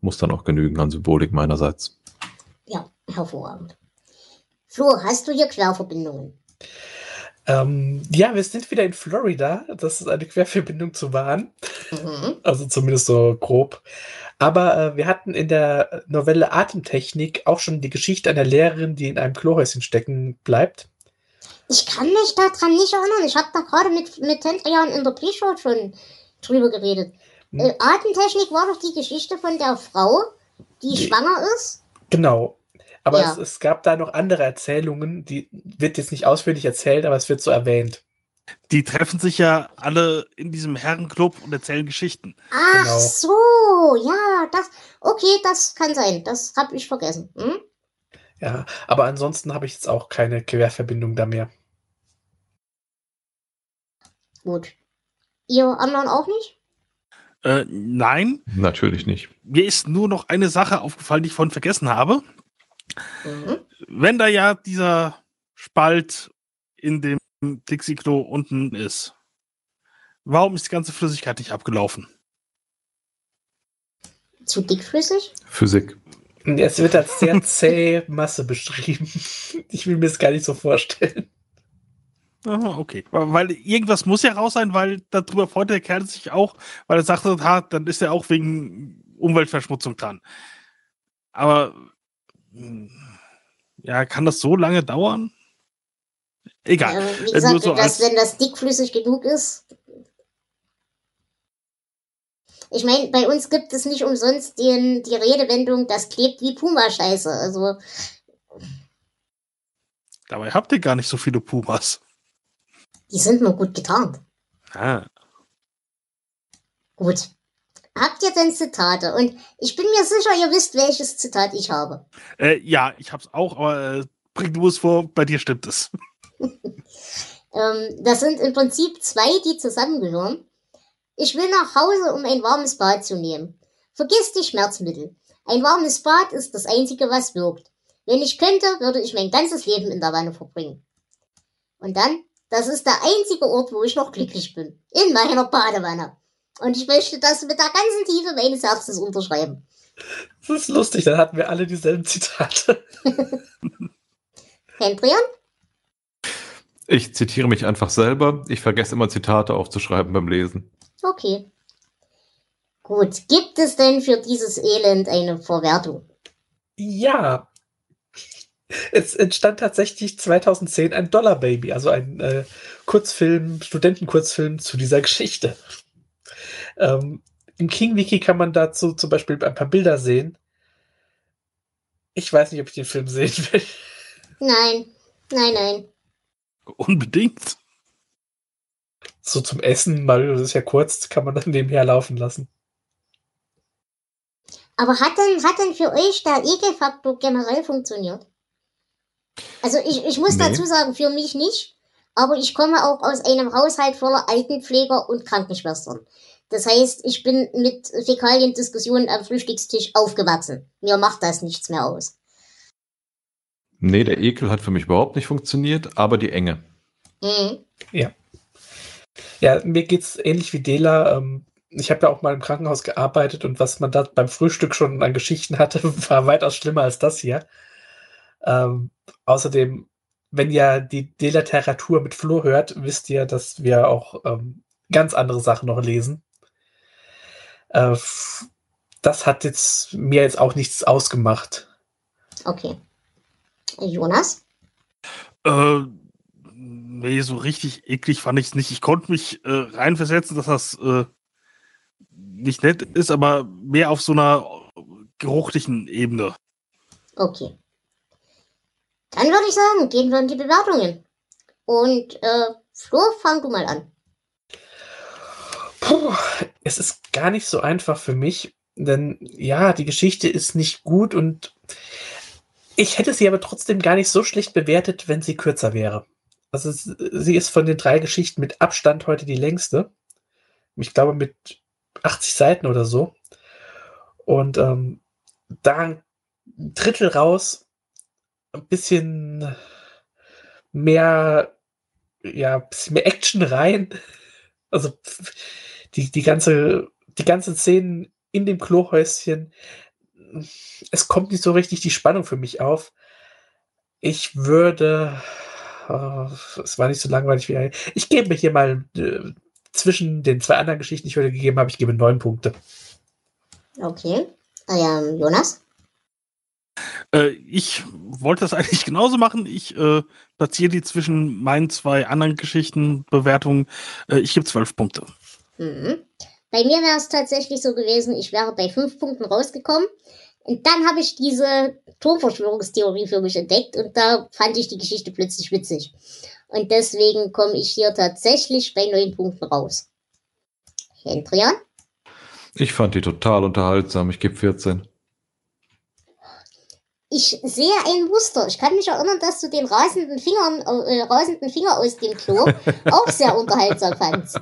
muss dann auch genügen an Symbolik meinerseits. Ja, hervorragend. Flo, hast du hier Querverbindungen? Ja, wir sind wieder in Florida. Das ist eine Querverbindung zu Wahn. Mhm. Also zumindest so grob. Aber wir hatten in der Novelle Atemtechnik auch schon die Geschichte einer Lehrerin, die in einem Klohäuschen stecken bleibt. Ich kann mich daran nicht erinnern. Ich habe da gerade mit Adrian in der Pre-Show schon drüber geredet. Atemtechnik war doch die Geschichte von der Frau, die schwanger ist. Genau. Aber ja, es gab da noch andere Erzählungen, die wird jetzt nicht ausführlich erzählt, aber es wird so erwähnt. Die treffen sich ja alle in diesem Herrenclub und erzählen Geschichten. Ach genau. So, ja, das kann sein. Das habe ich vergessen. Hm? Ja, aber ansonsten habe ich jetzt auch keine Querverbindung da mehr. Gut. Ihr anderen auch nicht? Nein. Natürlich nicht. Mir ist nur noch eine Sache aufgefallen, die ich vorhin vergessen habe. Mhm. Wenn da ja dieser Spalt in dem Dixie-Klo unten ist, warum ist die ganze Flüssigkeit nicht abgelaufen? Zu dickflüssig? Physik. Es wird als sehr zähe Masse beschrieben. Ich will mir das gar nicht so vorstellen. Aha, okay. Weil irgendwas muss ja raus sein, weil darüber freut der Kerl sich auch, weil er sagt, dann ist er auch wegen Umweltverschmutzung dran. Aber ja, kann das so lange dauern? Egal. Ja, wie gesagt, wenn das dickflüssig genug ist. Ich meine, bei uns gibt es nicht umsonst die Redewendung, das klebt wie Puma-Scheiße. Also. Dabei habt ihr gar nicht so viele Pumas. Die sind nur gut getarnt. Ah. Gut. Habt ihr denn Zitate? Und ich bin mir sicher, ihr wisst, welches Zitat ich habe. Ja, ich hab's auch, aber bring du es vor, bei dir stimmt es. Das sind im Prinzip zwei, die zusammengehören. Ich will nach Hause, um ein warmes Bad zu nehmen. Vergiss die Schmerzmittel. Ein warmes Bad ist das Einzige, was wirkt. Wenn ich könnte, würde ich mein ganzes Leben in der Wanne verbringen. Und dann, das ist der einzige Ort, wo ich noch glücklich bin. In meiner Badewanne. Und ich möchte das mit der ganzen Tiefe meines Herzens unterschreiben. Das ist lustig, dann hatten wir alle dieselben Zitate. Adrian? Ich zitiere mich einfach selber. Ich vergesse immer Zitate aufzuschreiben beim Lesen. Okay. Gut, gibt es denn für dieses Elend eine Verwertung? Ja. Es entstand tatsächlich 2010 ein Dollar Baby, also ein Studentenkurzfilm zu dieser Geschichte. Im King-Wiki kann man dazu zum Beispiel ein paar Bilder sehen. Ich weiß nicht, ob ich den Film sehen will. Nein. Unbedingt. So zum Essen, mal, das ist ja kurz, kann man das nebenher laufen lassen. Aber hat denn für euch der Ekelfaktor generell funktioniert? Also ich muss dazu sagen, für mich nicht. Aber ich komme auch aus einem Haushalt voller Altenpfleger und Krankenschwestern. Das heißt, ich bin mit Fäkalien-Diskussionen am Frühstückstisch aufgewachsen. Mir macht das nichts mehr aus. Nee, der Ekel hat für mich überhaupt nicht funktioniert, aber die Enge. Mhm. Ja. Ja, mir geht's ähnlich wie Dela. Ich habe ja auch mal im Krankenhaus gearbeitet und was man da beim Frühstück schon an Geschichten hatte, war weitaus schlimmer als das hier. Außerdem, wenn ihr die Dela-Literatur mit Flo hört, wisst ihr, dass wir auch ganz andere Sachen noch lesen. Das hat jetzt mir jetzt auch nichts ausgemacht. Okay. Jonas? Nee, so richtig eklig fand ich es nicht. Ich konnte mich reinversetzen, dass das nicht nett ist, aber mehr auf so einer geruchlichen Ebene. Okay. Dann würde ich sagen, gehen wir in die Bewertungen. Und Flo, fang du mal an. Puh, es ist gar nicht so einfach für mich, denn ja, die Geschichte ist nicht gut und ich hätte sie aber trotzdem gar nicht so schlecht bewertet, wenn sie kürzer wäre. Also sie ist von den 3 Geschichten mit Abstand heute die längste. Ich glaube mit 80 Seiten oder so. Und da ein Drittel raus, ein bisschen mehr, ja, ein bisschen mehr Action rein. Also die ganzen Szenen in dem Klohäuschen. Es kommt nicht so richtig die Spannung für mich auf. Ich würde... es war nicht so langweilig wie... Ich gebe mir hier mal zwischen den 2 anderen Geschichten, die ich heute gegeben habe, ich gebe 9 Punkte. Okay. Jonas? Ich wollte das eigentlich genauso machen. Ich platziere die zwischen meinen 2 anderen Geschichtenbewertungen. Ich gebe 12 Punkte. Mhm. Bei mir wäre es tatsächlich so gewesen, ich wäre bei 5 Punkten rausgekommen. Und dann habe ich diese Turmverschwörungstheorie für mich entdeckt und da fand ich die Geschichte plötzlich witzig. Und deswegen komme ich hier tatsächlich bei 9 Punkten raus. Adrian? Ich fand die total unterhaltsam. Ich gebe 14. Ich sehe ein Muster. Ich kann mich erinnern, dass du den rasenden Finger aus dem Klo auch sehr unterhaltsam fandst.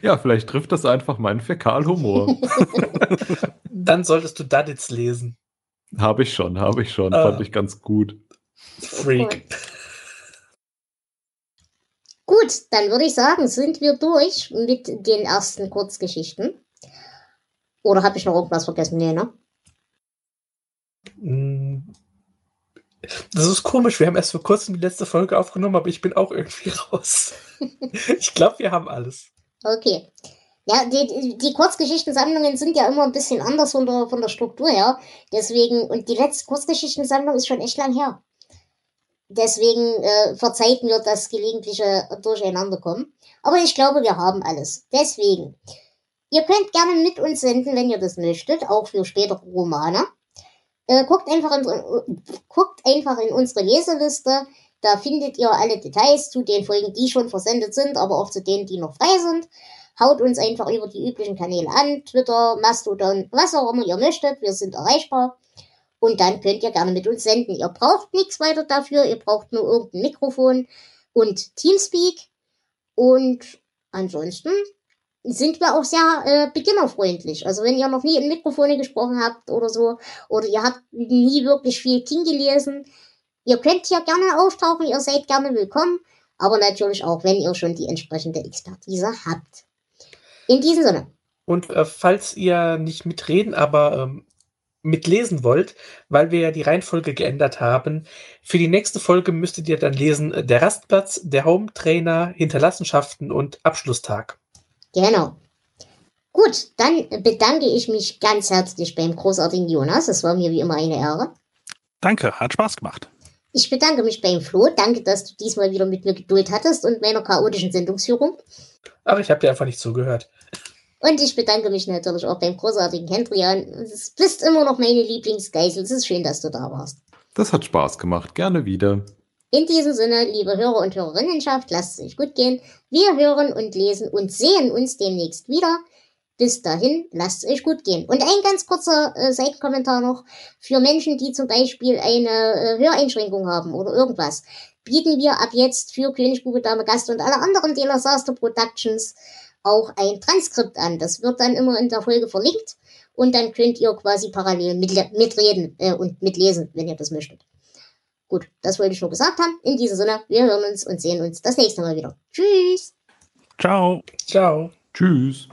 Ja, vielleicht trifft das einfach meinen Fäkalhumor. Dann solltest du Duddits lesen. Habe ich schon. Fand ich ganz gut. Freak. Gut, dann würde ich sagen, sind wir durch mit den ersten Kurzgeschichten. Oder habe ich noch irgendwas vergessen? Nee, ne? Das ist komisch, wir haben erst vor kurzem die letzte Folge aufgenommen, aber ich bin auch irgendwie raus. Ich glaube, wir haben alles. Okay. Ja, die Kurzgeschichtensammlungen sind ja immer ein bisschen anders von der Struktur her. Deswegen, und die letzte Kurzgeschichtensammlung ist schon echt lang her. Deswegen verzeiht mir das gelegentliche Durcheinanderkommen. Aber ich glaube, wir haben alles. Deswegen, ihr könnt gerne mit uns senden, wenn ihr das möchtet, auch für spätere Romane. Guckt einfach in unsere Leseliste. Da findet ihr alle Details zu den Folgen, die schon versendet sind, aber auch zu denen, die noch frei sind. Haut uns einfach über die üblichen Kanäle an, Twitter, Mastodon, was auch immer ihr möchtet. Wir sind erreichbar. Und dann könnt ihr gerne mit uns senden. Ihr braucht nichts weiter dafür. Ihr braucht nur irgendein Mikrofon und Teamspeak. Und ansonsten sind wir auch sehr beginnerfreundlich. Also wenn ihr noch nie in Mikrofone gesprochen habt oder so, oder ihr habt nie wirklich viel King gelesen, ihr könnt hier gerne auftauchen, ihr seid gerne willkommen, aber natürlich auch, wenn ihr schon die entsprechende Expertise habt. In diesem Sinne. Und falls ihr nicht mitreden, aber mitlesen wollt, weil wir ja die Reihenfolge geändert haben, für die nächste Folge müsstet ihr dann lesen Der Rastplatz, Der Home Trainer, Hinterlassenschaften und Abschlusstag. Genau. Gut, dann bedanke ich mich ganz herzlich beim großartigen Jonas. Es war mir wie immer eine Ehre. Danke, hat Spaß gemacht. Ich bedanke mich beim Flo. Danke, dass du diesmal wieder mit mir Geduld hattest und meiner chaotischen Sendungsführung. Aber ich habe dir einfach nicht zugehört. Und ich bedanke mich natürlich auch beim großartigen Hendrian. Du bist immer noch meine Lieblingsgeisel. Es ist schön, dass du da warst. Das hat Spaß gemacht. Gerne wieder. In diesem Sinne, liebe Hörer und Hörerinnenschaft, lasst es euch gut gehen. Wir hören und lesen und sehen uns demnächst wieder. Bis dahin, lasst es euch gut gehen. Und ein ganz kurzer Seitenkommentar noch. Für Menschen, die zum Beispiel eine Höreinschränkung haben oder irgendwas, bieten wir ab jetzt für König, Bube, Dame, Gast und alle anderen Dela Productions auch ein Transkript an. Das wird dann immer in der Folge verlinkt. Und dann könnt ihr quasi parallel mitreden und mitlesen, wenn ihr das möchtet. Gut, das wollte ich nur gesagt haben. In diesem Sinne, wir hören uns und sehen uns das nächste Mal wieder. Tschüss! Ciao! Ciao! Tschüss!